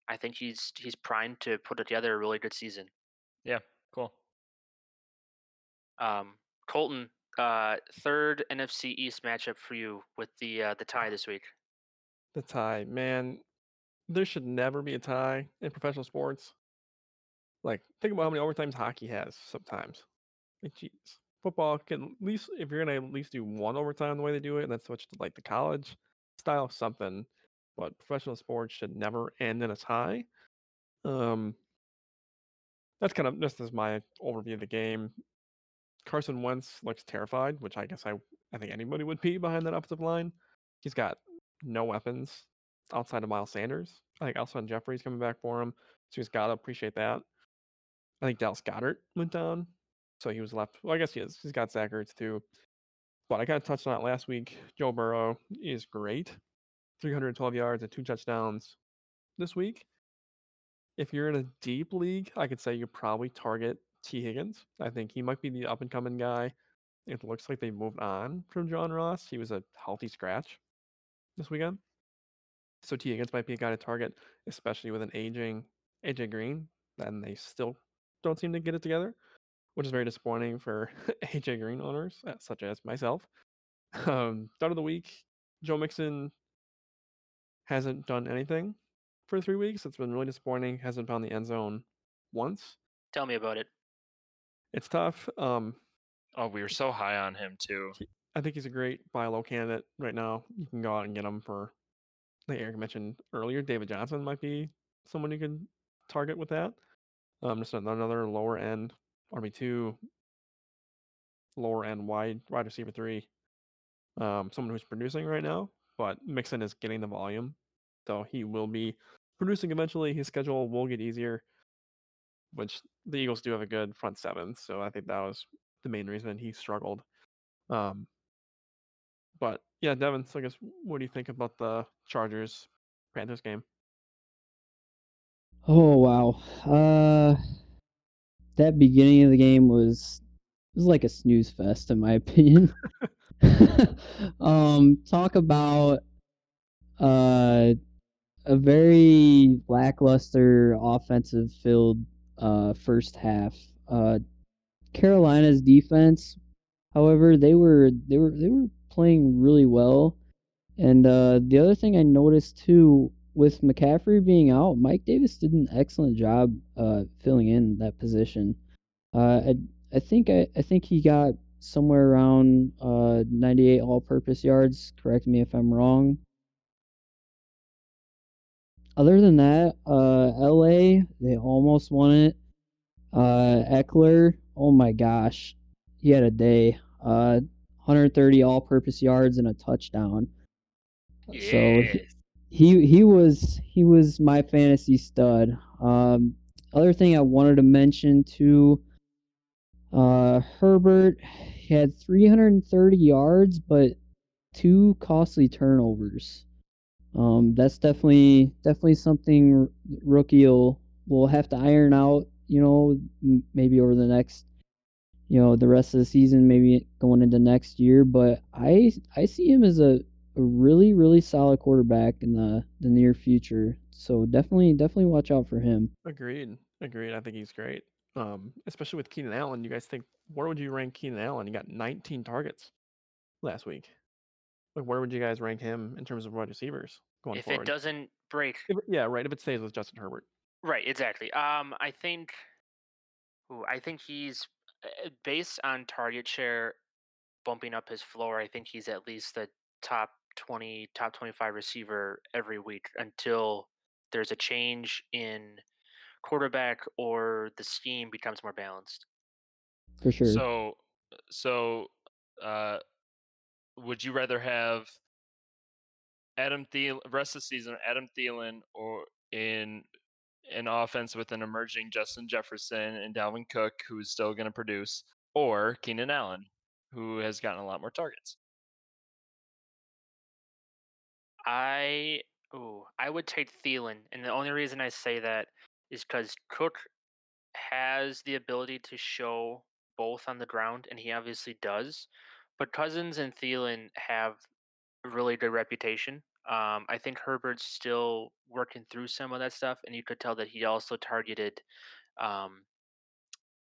I think he's he's primed to put together a really good season. Yeah, cool. Um, Colton. Uh, third N F C East matchup for you with the uh, the tie this week. The tie, man. There should never be a tie in professional sports. Like, think about how many overtimes hockey has sometimes. Like, jeez, football can at least, if you're gonna at least do one overtime the way they do it, and that's what like the college style something. But professional sports should never end in a tie. Um, that's kind of this is my overview of the game. Carson Wentz looks terrified, which I guess I, I think anybody would be behind that offensive line. He's got no weapons outside of Miles Sanders. I think Alshon Jeffrey's coming back for him, so he's got to appreciate that. I think Dallas Goedert went down, so he was left. Well, I guess he is. He's got Zach Ertz too. But I kind of touched on it last week. Joe Burrow is great. three hundred twelve yards and two touchdowns this week. If you're in a deep league, I could say you probably target T. Higgins. I think he might be the up-and-coming guy. It looks like they moved on from John Ross. He was a healthy scratch this weekend. So T. Higgins might be a guy to target, especially with an aging A J Green. And they still don't seem to get it together, which is very disappointing for A J Green owners, such as myself. Um, start of the week, Joe Mixon hasn't done anything for three weeks. It's been really disappointing. Hasn't found the end zone once. Tell me about it. It's tough. Um, oh, we were so high on him, too. I think he's a great buy low candidate right now. You can go out and get him for, like Eric mentioned earlier, David Johnson might be someone you can target with that. Um, just another lower end R B two, lower end wide, wide receiver three. Um, someone who's producing right now, but Mixon is getting the volume. So he will be producing eventually. His schedule will get easier, which the Eagles do have a good front seven, so I think that was the main reason he struggled. Um, but, yeah, Devin, so I guess, what do you think about the Chargers-Panthers game? Oh, wow. Uh, that beginning of the game was, was like a snooze fest, in my opinion. um, talk about uh, a very lackluster offensive field Uh, first half. Uh, Carolina's defense, however, they were they were they were playing really well. And uh, the other thing I noticed too, with McCaffrey being out, Mike Davis did an excellent job uh, filling in that position. Uh, I I think I, I think he got somewhere around uh, ninety-eight all-purpose yards. Correct me if I'm wrong. Other than that, uh, L A, they almost won it. Uh, Eckler, oh my gosh, he had a day. Uh, one hundred thirty all-purpose yards and a touchdown. Yes. So he he was he was my fantasy stud. Um, other thing I wanted to mention too, uh, Herbert, he had three hundred thirty yards, but two costly turnovers. Um, that's definitely definitely something rookie will, will have to iron out, you know, m- maybe over the next, you know, the rest of the season, maybe going into next year. But I I see him as a, a really, really solid quarterback in the, the near future. So definitely, definitely watch out for him. Agreed. Agreed. I think he's great. Um, especially with Keenan Allen. You guys think, where would you rank Keenan Allen? He got nineteen targets last week. Like, where would you guys rank him in terms of wide receivers going if forward? If it doesn't break, if, yeah, right. If it stays with Justin Herbert, right, exactly. Um, I think, ooh, I think he's based on target share, bumping up his floor. I think he's at least the top twenty, top twenty-five receiver every week until there's a change in quarterback or the scheme becomes more balanced. For sure. So So, uh, would you rather have Adam Thielen rest of the season, Adam Thielen, or in an offense with an emerging Justin Jefferson and Dalvin Cook, who is still going to produce, or Keenan Allen, who has gotten a lot more targets? I oh, I would take Thielen, and the only reason I say that is because Cook has the ability to show both on the ground, and he obviously does. But Cousins and Thielen have a really good reputation. Um, I think Herbert's still working through some of that stuff, and you could tell that he also targeted um,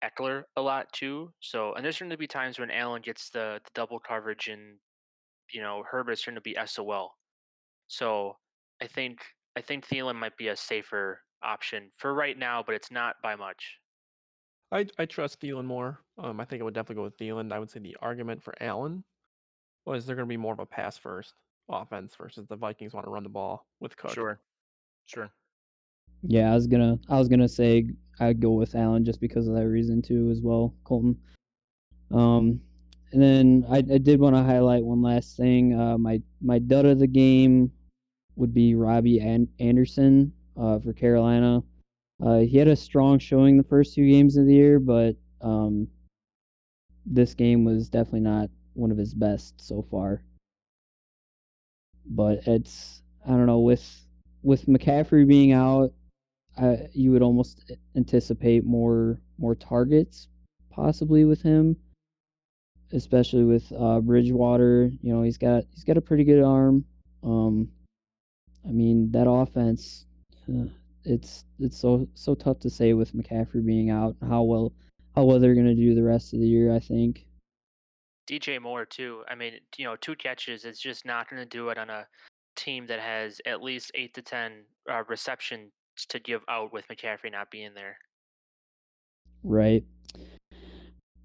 Eckler a lot too. So, and there's going to be times when Allen gets the, the double coverage, and you know Herbert's going to be S O L. So I think I think Thielen might be a safer option for right now, but it's not by much. I I trust Thielen more. Um, I think I would definitely go with Thielen. I would say the argument for Allen was they're going to be more of a pass first offense versus the Vikings want to run the ball with Cook. Sure, sure. Yeah, I was gonna I was gonna say I'd go with Allen just because of that reason too as well, Colton. Um. And then I, I did want to highlight one last thing. Uh, my my dud of the game would be Robbie An- Anderson uh, for Carolina. Uh, he had a strong showing the first two games of the year, but um, this game was definitely not one of his best so far. But it's I don't know with with McCaffrey being out, I, you would almost anticipate more more targets possibly with him. Especially with uh, Bridgewater, you know he's got he's got a pretty good arm. Um, I mean that offense, uh, it's it's so so tough to say with McCaffrey being out how well how well they're gonna do the rest of the year. I think D J Moore too. I mean you know two catches is just not gonna do it on a team that has at least eight to ten uh, receptions to give out with McCaffrey not being there. Right.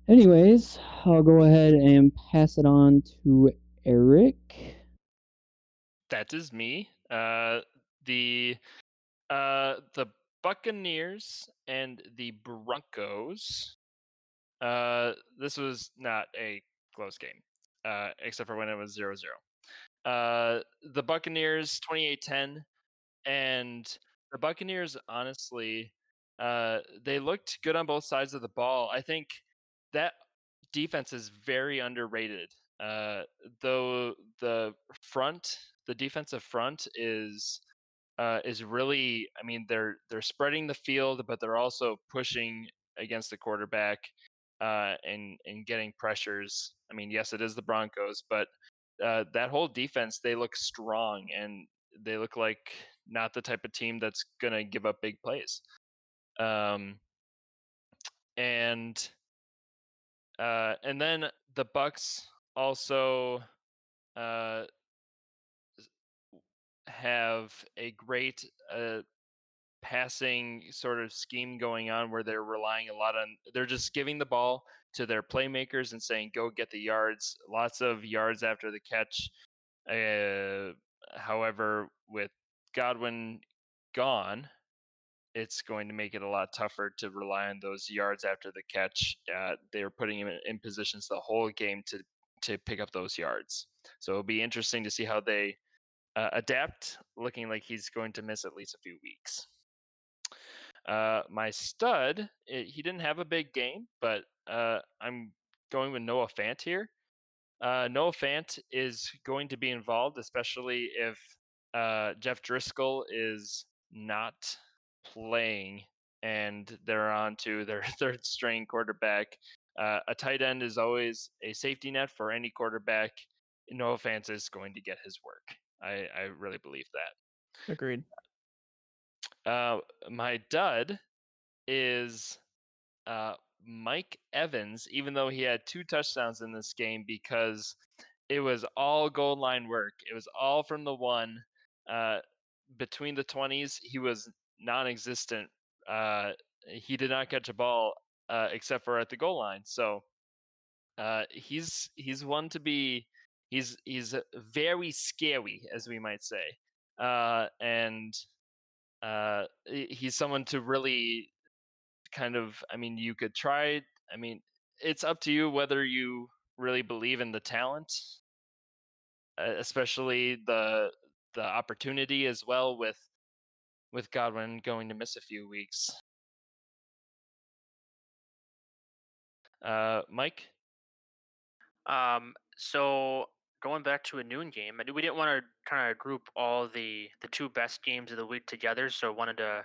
Anyways, I'll go ahead and pass it on to Eric. That is me. Uh, the uh, the Buccaneers and the Broncos. Uh, this was not a close game, uh, except for when it was zero zero. Uh, the Buccaneers twenty-eight ten, and the Buccaneers honestly, uh, they looked good on both sides of the ball. I think that defense is very underrated. Uh, though the front, the defensive front is uh, is really. I mean, they're they're spreading the field, but they're also pushing against the quarterback uh, and and getting pressures. I mean, yes, it is the Broncos, but uh, that whole defense, they look strong and they look like not the type of team that's gonna give up big plays. Um, and. Uh, and then the Bucks also uh, have a great uh, passing sort of scheme going on where they're relying a lot on, they're just giving the ball to their playmakers and saying, go get the yards, lots of yards after the catch. Uh, however, with Godwin gone, it's going to make it a lot tougher to rely on those yards after the catch. Uh, they are putting him in, in positions the whole game to to pick up those yards. So it'll be interesting to see how they uh, adapt, looking like he's going to miss at least a few weeks. Uh, my stud, it, he didn't have a big game, but uh, I'm going with Noah Fant here. Uh, Noah Fant is going to be involved, especially if uh, Jeff Driscoll is not playing and they're on to their third string quarterback. Uh, a tight end is always a safety net for any quarterback. Noah Fant is going to get his work. I, I really believe that. Agreed. Uh, my dud is uh, Mike Evans, even though he had two touchdowns in this game because it was all goal line work. It was all from the one uh, between the twenties. He was non-existent. Uh, he did not catch a ball uh, except for at the goal line. So uh, he's he's one to be. He's he's very scary, as we might say, uh, and uh, he's someone to really kind of. I mean, you could try. I mean, it's up to you whether you really believe in the talent, especially the the opportunity as well with with Godwin going to miss a few weeks. Uh, Mike? Um, so going back to a noon game, and we didn't want to kind of group all the, the two best games of the week together, so wanted to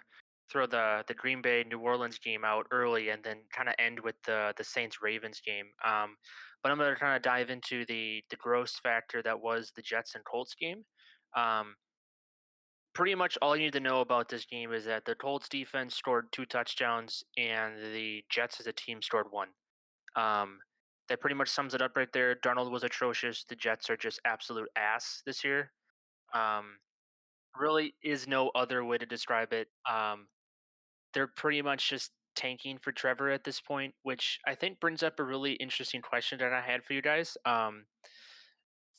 throw the, the Green Bay New Orleans game out early and then kind of end with the, the Saints Ravens game. Um, but I'm going to kind of dive into the, the gross factor that was the Jets and Colts game. Um, pretty much all you need to know about this game is that the Colts defense scored two touchdowns and the Jets as a team scored one. Um, that pretty much sums it up right there. Darnold was atrocious. The Jets are just absolute ass this year. Um, really is no other way to describe it. Um, they're pretty much just tanking for Trevor at this point, which I think brings up a really interesting question that I had for you guys. Um,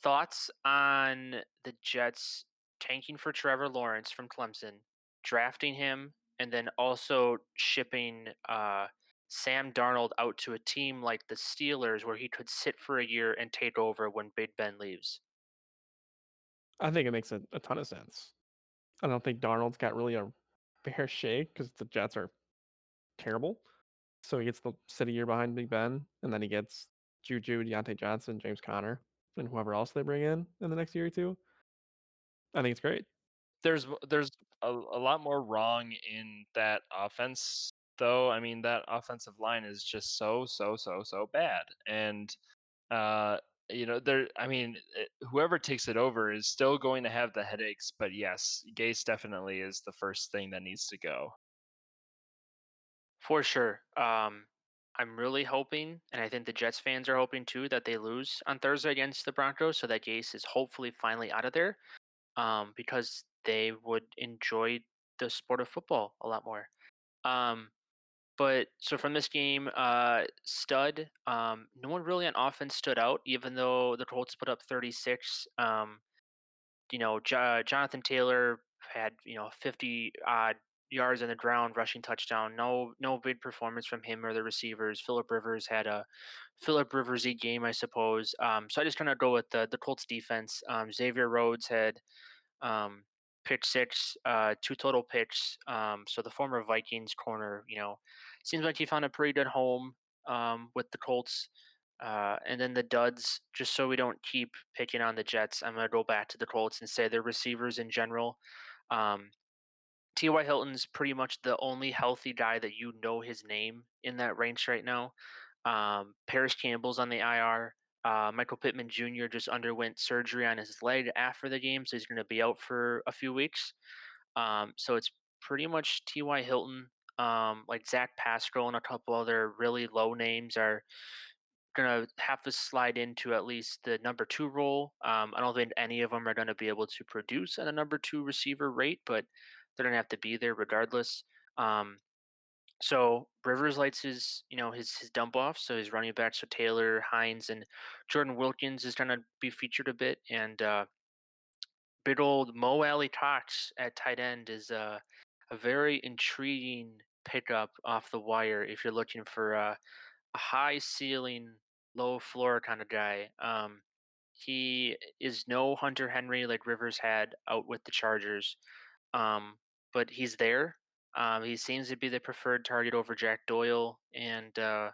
thoughts on the Jets tanking for Trevor Lawrence from Clemson, drafting him, and then also shipping uh, Sam Darnold out to a team like the Steelers where he could sit for a year and take over when Big Ben leaves? I think it makes a, a ton of sense. I don't think Darnold's got really a fair shake because the Jets are terrible. So he gets to sit a year behind Big Ben, and then he gets Juju, Deontay Johnson, James Conner, and whoever else they bring in in the next year or two. I think it's great. There's there's a, a lot more wrong in that offense, though. I mean, that offensive line is just so, so, so, so bad. And, uh, you know, there. I mean, it, whoever takes it over is still going to have the headaches. But yes, Gase definitely is the first thing that needs to go. For sure. Um, I'm really hoping, and I think the Jets fans are hoping too, that they lose on Thursday against the Broncos so that Gase is hopefully finally out of there. Um, because they would enjoy the sport of football a lot more. Um, but so from this game, uh, stud, um, no one really on offense stood out, even though the Colts put up thirty-six. Um, you know, J- Jonathan Taylor had, you know, fifty odd yards on the ground, rushing touchdown. No, no big performance from him or the receivers. Phillip Rivers had a Phillip Rivers-y game, I suppose. Um, so I just kind of go with the, the Colts defense. Um, Xavier Rhodes had, um, pick six, uh, two total picks. Um, so the former Vikings corner, you know, seems like he found a pretty good home, um, with the Colts. Uh, and then the duds, just so we don't keep picking on the Jets, I'm going to go back to the Colts and say their receivers in general. Um, T Y Hilton's pretty much the only healthy guy that you know his name in that range right now. Um, Paris Campbell's on the I R. Uh, Michael Pittman Junior just underwent surgery on his leg after the game, so he's going to be out for a few weeks. Um, so it's pretty much T Y Hilton, um, like Zach Pascal and a couple other really low names are going to have to slide into at least the number two role. Um, I don't think any of them are going to be able to produce at a number two receiver rate, but they're going to have to be there regardless. Um, So Rivers lights his, you know, his his dump off. So his running backs, so Taylor, Hines, and Jordan Wilkins is going to be featured a bit. And uh, big old Mo Alley Cox at tight end is uh, a very intriguing pickup off the wire if you're looking for uh, a high ceiling, low floor kind of guy. Um, he is no Hunter Henry like Rivers had out with the Chargers, um, but he's there. Um, he seems to be the preferred target over Jack Doyle, and uh,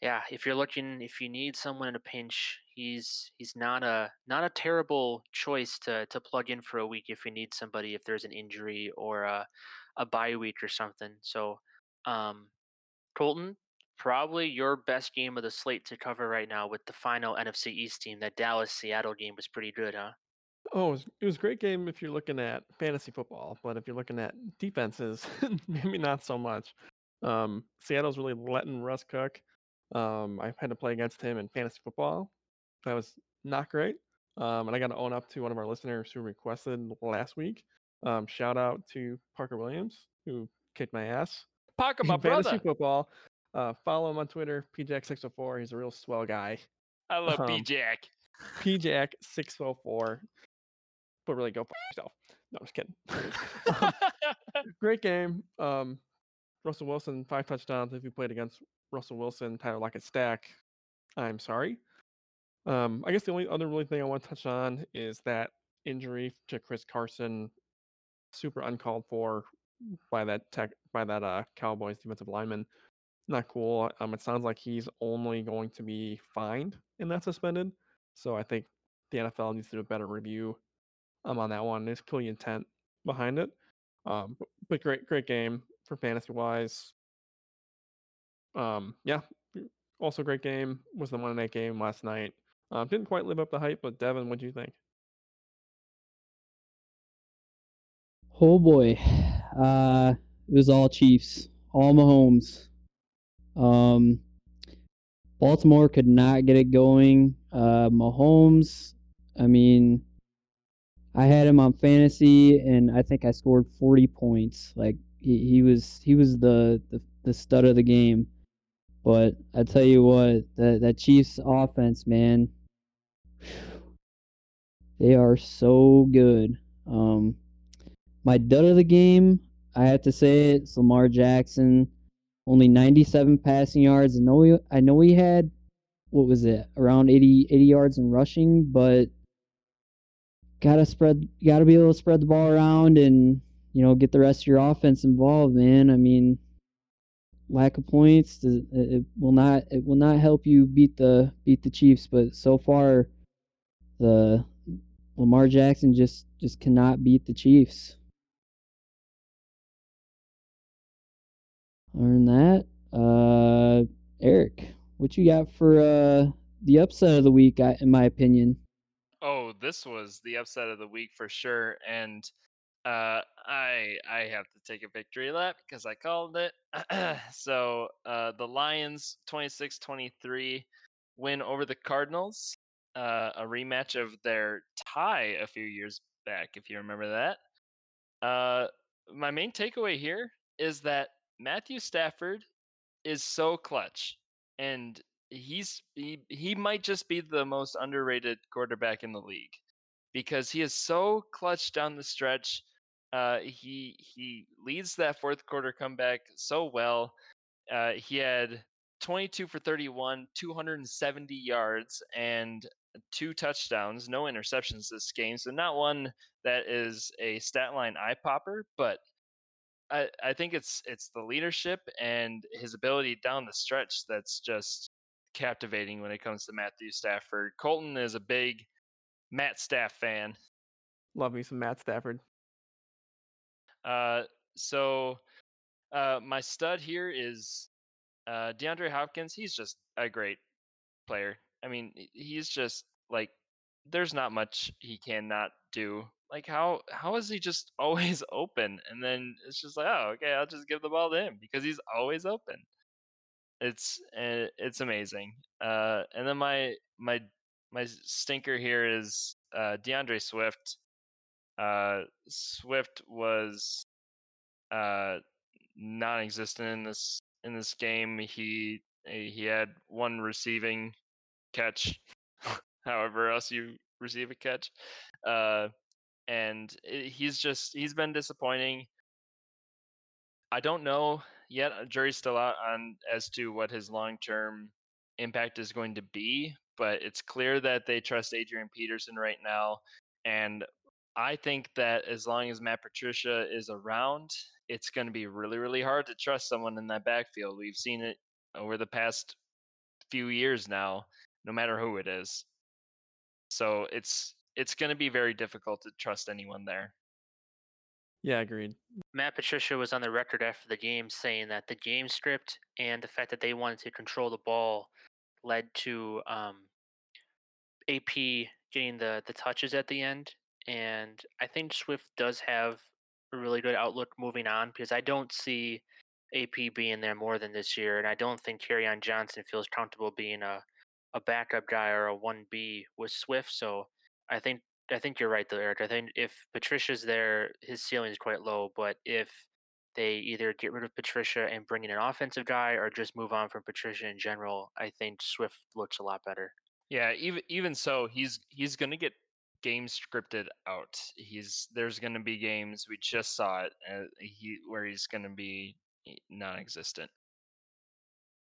yeah, if you're looking, if you need someone in a pinch, he's he's not a not a terrible choice to to plug in for a week if you need somebody, if there's an injury or a, a bye week or something. So, um, Colton, probably your best game of the slate to cover right now with the final N F C East team. That Dallas-Seattle game was pretty good, huh? Oh, it was, it was a great game if you're looking at fantasy football, but if you're looking at defenses, maybe not so much. Um, Seattle's really letting Russ cook. Um, I had to play against him in fantasy football. That was not great. Um, and I got to own up to one of our listeners who requested last week. Um, shout out to Parker Williams, who kicked my ass. Parker, my brother. Fantasy football. Uh, follow him on Twitter, P Jack six oh four. He's a real swell guy. I love um, P Jack. P Jack six oh four. But really, go fuck yourself. No, I'm just kidding. um, great game. Um, Russell Wilson, five touchdowns. If you played against Russell Wilson, Tyler Lockett stack. I'm sorry. Um, I guess the only other really thing I want to touch on is that injury to Chris Carson, super uncalled for by that tech, by that uh, Cowboys defensive lineman. Not cool. Um, it sounds like he's only going to be fined and not suspended. So I think the N F L needs to do a better review um, on that one. There's clearly intent behind it. Um, but great, great game for fantasy wise. Um, yeah, also great game was the Monday night game last night. Um, didn't quite live up to hype, but Devin, what do you think? Oh boy, uh, it was all Chiefs, all Mahomes. Um, Baltimore could not get it going. Uh, Mahomes, I mean, I had him on fantasy, and I think I scored forty points. Like he, he was, he was the, the the stud of the game. But I tell you what, that that Chiefs offense, man, they are so good. Um, my dud of the game, I have to say it, it's Lamar Jackson. Only ninety-seven passing yards. I know he, I know he had, what was it, around eighty, eighty yards in rushing, but gotta spread, gotta be able to spread the ball around and, you know, get the rest of your offense involved, man. I mean, lack of points, it, it will not, it will not help you beat the beat the Chiefs. But so far, the Lamar Jackson just just cannot beat the Chiefs. Learn that. Uh, Eric, what you got for uh, the upset of the week, in my opinion? Oh, this was the upset of the week for sure. And uh, I I have to take a victory lap because I called it. So uh, the Lions twenty-six twenty-three win over the Cardinals, uh, a rematch of their tie a few years back, if you remember that. Uh, my main takeaway here is that Matthew Stafford is so clutch, and he's he, he might just be the most underrated quarterback in the league because he is so clutch down the stretch. Uh, he he leads that fourth quarter comeback so well. Uh, he had twenty-two for thirty-one, two hundred seventy yards, and two touchdowns, no interceptions this game. So not one that is a stat line eye popper, but I, I think it's it's the leadership and his ability down the stretch that's just captivating when it comes to Matthew Stafford. Colton is a big Matt Staff fan. Love me some Matt Stafford. Uh, so uh, my stud here is uh, DeAndre Hopkins. He's just a great player. I mean, he's just like there's not much he cannot do. Like, how how is he just always open? And then it's just like, oh, okay, I'll just give the ball to him because he's always open. It's it's amazing. Uh, and then my my my stinker here is uh, DeAndre Swift. Uh, Swift was uh, non-existent in this in this game. He he had one receiving catch. However else you receive a catch. Uh, And he's just, he's been disappointing. I don't know yet. A jury's still out on as to what his long-term impact is going to be, but it's clear that they trust Adrian Peterson right now. And I think that as long as Matt Patricia is around, it's going to be really, really hard to trust someone in that backfield. We've seen it over the past few years now, no matter who it is. So it's, It's going to be very difficult to trust anyone there. Yeah, agreed. Matt Patricia was on the record after the game saying that the game script and the fact that they wanted to control the ball led to um, A P getting the, the touches at the end. And I think Swift does have a really good outlook moving on because I don't see A P being there more than this year. And I don't think Kerryon Johnson feels comfortable being a, a backup guy or a one B with Swift. So I think I think you're right, though, Eric. I think if Patricia's there, his ceiling is quite low. But if they either get rid of Patricia and bring in an offensive guy or just move on from Patricia in general, I think Swift looks a lot better. Yeah, even even so, he's he's going to get game scripted out. He's There's going to be games, we just saw it, uh, he, where he's going to be non-existent.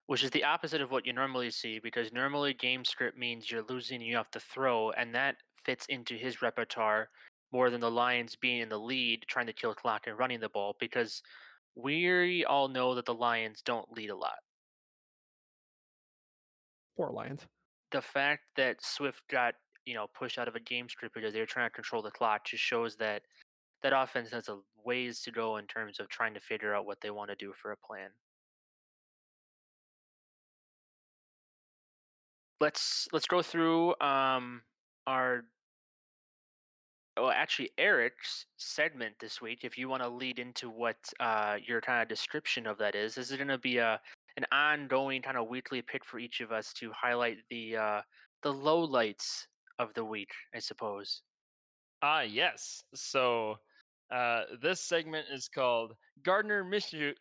which is the opposite of what you normally see, because normally game script means you're losing, you have to throw, and that fits into his repertoire more than the Lions being in the lead, trying to kill clock and running the ball, because we all know that the Lions don't lead a lot. Poor Lions. The fact that Swift got, you know, pushed out of a game script because they were trying to control the clock just shows that that offense has a ways to go in terms of trying to figure out what they want to do for a plan. Let's let's go through um, our well, actually Eric's segment this week. If you want to lead into what uh, your kind of description of that is, this is going to be a an ongoing kind of weekly pick for each of us to highlight the uh, the lowlights of the week, I suppose. Ah, yes. So uh, this segment is called Gardner Minshew.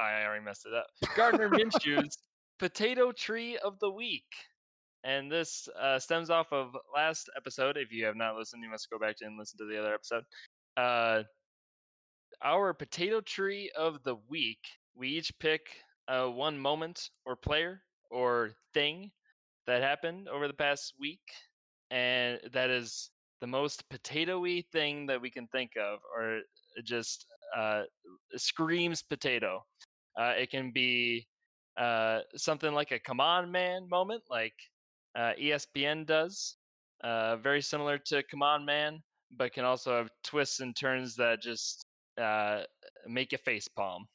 I already messed it up. Gardner Minshew's Potato Tree of the Week. And this uh, stems off of last episode. If you have not listened, you must go back and listen to the other episode. Uh, our Potato Tree of the Week. We each pick uh, one moment or player or thing that happened over the past week. And that is the most potato-y thing that we can think of, or just uh, screams potato. Uh, it can be uh, something like a come on man moment, like uh, E S P N does. Uh, very similar to come on man, but can also have twists and turns that just uh, make you face palm.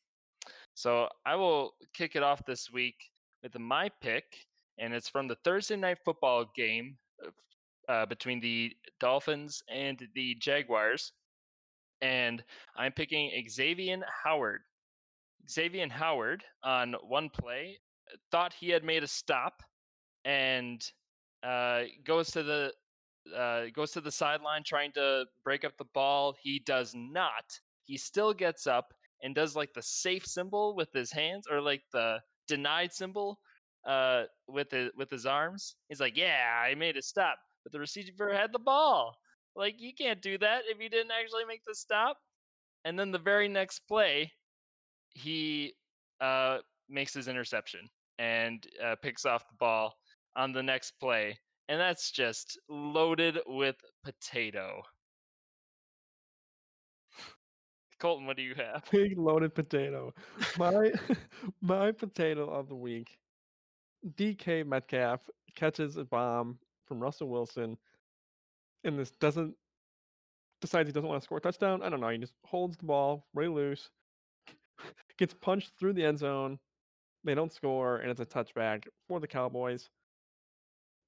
So I will kick it off this week with my pick, and it's from the Thursday Night Football game, Uh, between the Dolphins and the Jaguars. And I'm picking Xavier Howard. Xavier Howard on one play thought he had made a stop and uh, goes to the uh, goes to the sideline trying to break up the ball. He does not. He still gets up and does like the safe symbol with his hands, or like the denied symbol uh, with his, with his arms. He's like, yeah, I made a stop. But the receiver had the ball. Like, you can't do that if you didn't actually make the stop. And then the very next play, he uh, makes his interception and uh, picks off the ball on the next play. And that's just loaded with potato. Colton, what do you have? Big loaded potato. My my potato of the week. D K Metcalf catches a bomb from Russell Wilson, and this doesn't decides he doesn't want to score a touchdown. I don't know. He just holds the ball really loose, gets punched through the end zone. They don't score, and it's a touchback for the Cowboys.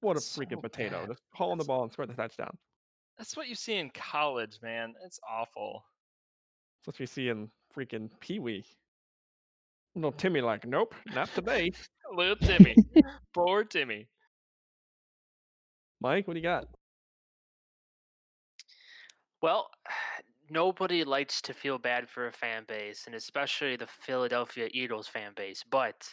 What a so freaking potato! Bad. Just haul on the ball and score the touchdown. That's what you see in college, man. It's awful. That's what you see in freaking Pee Wee. Little Timmy, like, nope, not today. Little Timmy, poor Timmy. Mike, what do you got? Well, nobody likes to feel bad for a fan base, and especially the Philadelphia Eagles fan base, but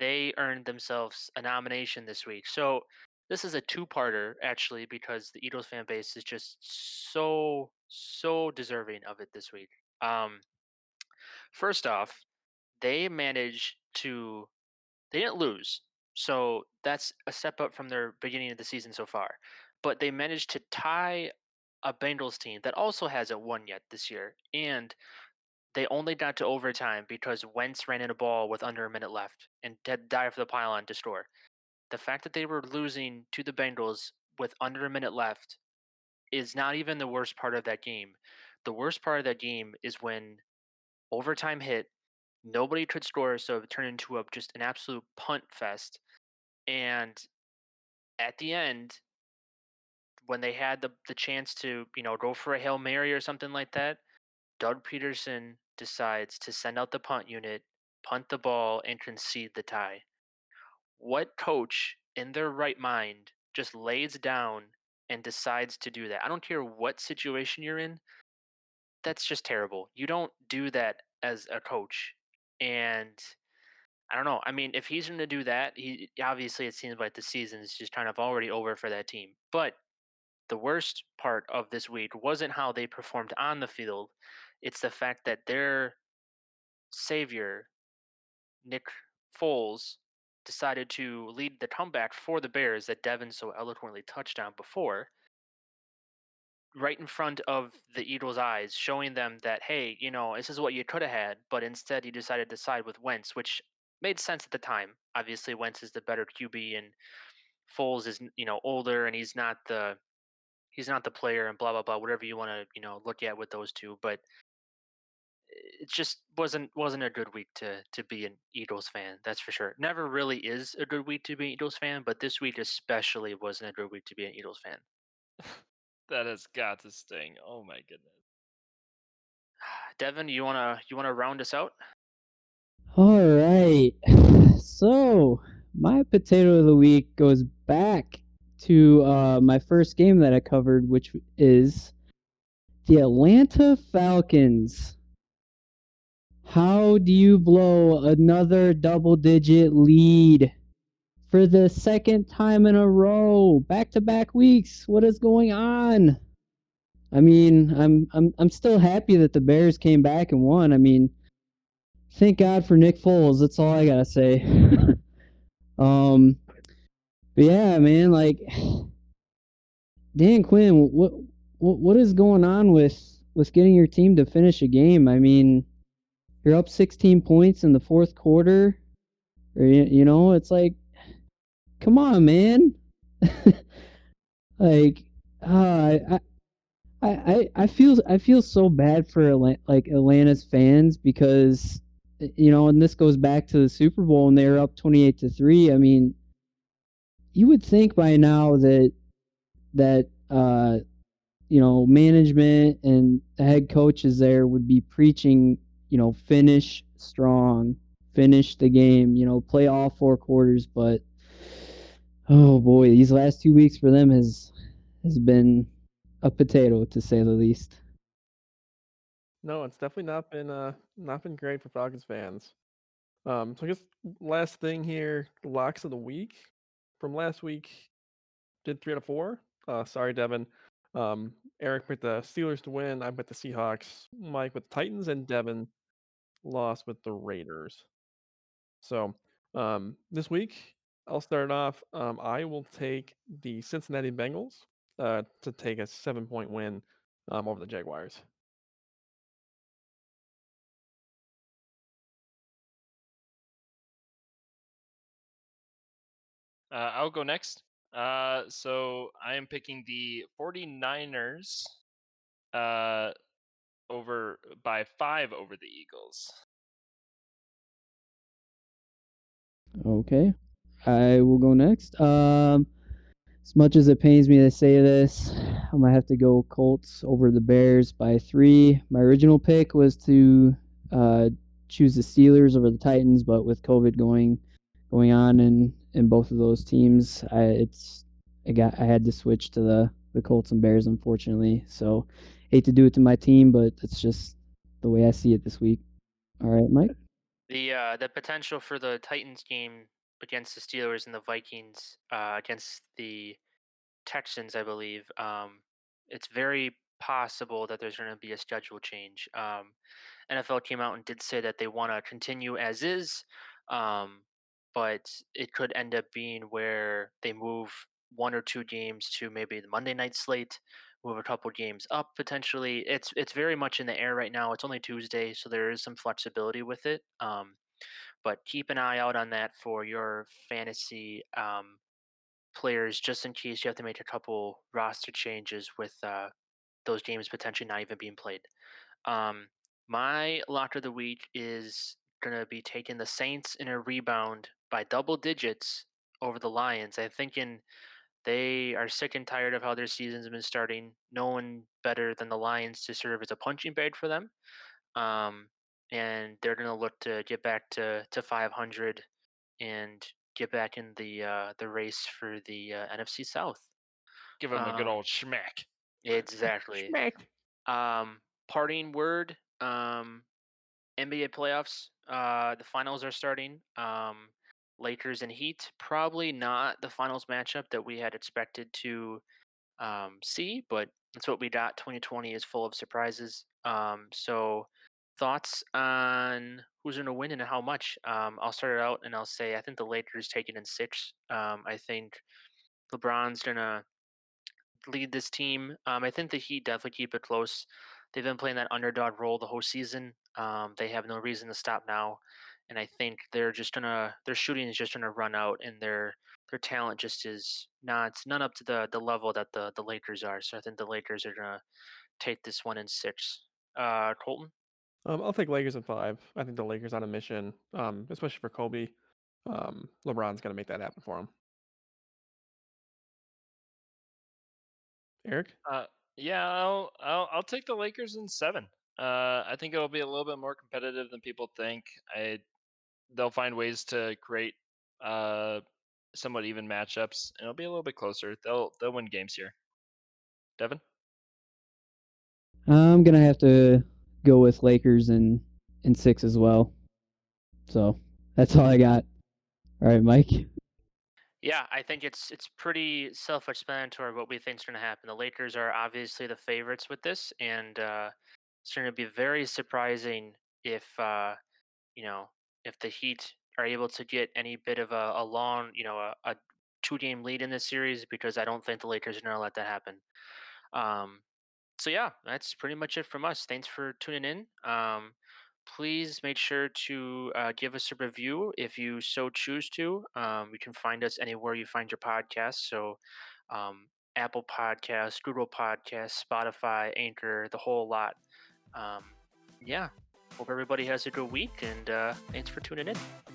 they earned themselves a nomination this week. So this is a two-parter, actually, because the Eagles fan base is just so, so deserving of it this week. Um, first off, they managed to – they didn't lose. So that's a step up from their beginning of the season so far. But they managed to tie a Bengals team that also hasn't won yet this year. And they only got to overtime because Wentz ran in a ball with under a minute left and had died for the pylon to score. The fact that they were losing to the Bengals with under a minute left is not even the worst part of that game. The worst part of that game is when overtime hit. Nobody could score, so it turned into a, just an absolute punt fest. And at the end, when they had the, the chance to, you know, go for a Hail Mary or something like that, Doug Peterson decides to send out the punt unit, punt the ball, and concede the tie. What coach in their right mind just lays down and decides to do that? I don't care what situation you're in. That's just terrible. You don't do that as a coach. And I don't know. I mean, if he's going to do that, he obviously it seems like the season is just kind of already over for that team. But the worst part of this week wasn't how they performed on the field. It's the fact that their savior, Nick Foles, decided to lead the comeback for the Bears that Devin so eloquently touched on before, right in front of the Eagles' eyes, showing them that, hey, you know, this is what you could have had, but instead you decided to side with Wentz, which made sense at the time. Obviously, Wentz is the better Q B, and Foles is, you know, older, and he's not the he's not the player, and blah blah blah, whatever you want to, you know, look at with those two. But it just wasn't wasn't a good week to to be an Eagles fan, that's for sure. Never really is a good week to be an Eagles fan, but this week especially wasn't a good week to be an Eagles fan. That has got to sting. Oh my goodness. Devin, you wanna you wanna round us out? All right. So my potato of the week goes back to uh, my first game that I covered, which is the Atlanta Falcons. How do you blow another double-digit lead for the second time in a row, back-to-back weeks? What is going on? I mean, I'm I'm I'm still happy that the Bears came back and won. I mean, thank God for Nick Foles. That's all I gotta say. um, but yeah, man, like Dan Quinn, what what what is going on with with getting your team to finish a game? I mean, you're up sixteen points in the fourth quarter. Or, you know, it's like, come on, man. Like, uh, I, I, I feel, I feel so bad for Atlanta, like Atlanta's fans, because, you know, and this goes back to the Super Bowl, and they were up twenty-eight to three. I mean, you would think by now that that uh, you know, management and the head coaches there would be preaching, you know, finish strong, finish the game, you know, play all four quarters. But, oh boy, these last two weeks for them has has been a potato, to say the least. No, it's definitely not been uh, not been great for Falcons fans. Um, so I guess last thing here, locks of the week. From last week, did three out of four. Uh, sorry, Devin. Um, Eric with the Steelers to win. I with the Seahawks. Mike with the Titans, and Devin lost with the Raiders. So um, this week, I'll start off. Um, I will take the Cincinnati Bengals uh, to take a seven-point win um, over the Jaguars. Uh, I'll go next. Uh, so I am picking the 49ers uh, over by five over the Eagles. Okay. I will go next. Um, as much as it pains me to say this, I'm going to have to go Colts over the Bears by three. My original pick was to uh, choose the Steelers over the Titans, but with COVID going going on in, in both of those teams, I, it's I got I had to switch to the, the Colts and Bears, unfortunately. So, hate to do it to my team, but it's just the way I see it this week. All right, Mike? The uh, the potential for the Titans game against the Steelers and the Vikings uh, against the Texans, I believe. Um, it's very possible that there's going to be a schedule change. Um, N F L came out and did say that they want to continue as is, um, but it could end up being where they move one or two games to maybe the Monday night slate, move a couple games up potentially. It's it's very much in the air right now. It's only Tuesday, so there is some flexibility with it. Um, But keep an eye out on that for your fantasy um, players, just in case you have to make a couple roster changes with uh, those games potentially not even being played. Um, my lock of the week is going to be taking the Saints in a rebound by double digits over the Lions. I'm thinking they are sick and tired of how their season's been starting. No one better than the Lions to serve as a punching bag for them. Um, And they're going to look to get back to, to five hundred and get back in the uh, the race for the uh, N F C South. Give them um, a good old schmack. Exactly. Schmack. Um, parting word, um, N B A playoffs, uh, the finals are starting. Um, Lakers and Heat, probably not the finals matchup that we had expected to um, see, but that's what we got. twenty twenty is full of surprises. Um, so... Thoughts on who's going to win and how much? Um, I'll start it out and I'll say I think the Lakers take it in six. Um, I think LeBron's going to lead this team. Um, I think the Heat definitely keep it close. They've been playing that underdog role the whole season. Um, they have no reason to stop now. And I think they're just going to – their shooting is just going to run out, and their their talent just is not – not up to the, the level that the, the Lakers are. So I think the Lakers are going to take this one in six. Uh, Colton? Um, I'll take Lakers in five. I think the Lakers on a mission, um, especially for Kobe. Um, LeBron's going to make that happen for him. Eric? Uh, yeah, I'll, I'll I'll take the Lakers in seven. Uh, I think it'll be a little bit more competitive than people think. I they'll find ways to create uh, somewhat even matchups, and it'll be a little bit closer. They'll they'll win games here. Devin? I'm gonna have to go with Lakers in in six as well. So that's all I got. All right, Mike. Yeah, I think it's it's pretty self-explanatory what we think is going to happen. The Lakers are obviously the favorites with this, and uh, it's going to be very surprising if uh, you know if the Heat are able to get any bit of a, a long, you know, a, a two-game lead in this series, because I don't think the Lakers are going to let that happen. Um, so yeah, that's pretty much it from us. Thanks for tuning in. Um, Please make sure to uh, give us a review if you so choose to. Um, you can find us anywhere you find your podcasts. So um, Apple Podcasts, Google Podcasts, Spotify, Anchor, the whole lot. Um, yeah. Hope everybody has a good week, and uh, thanks for tuning in.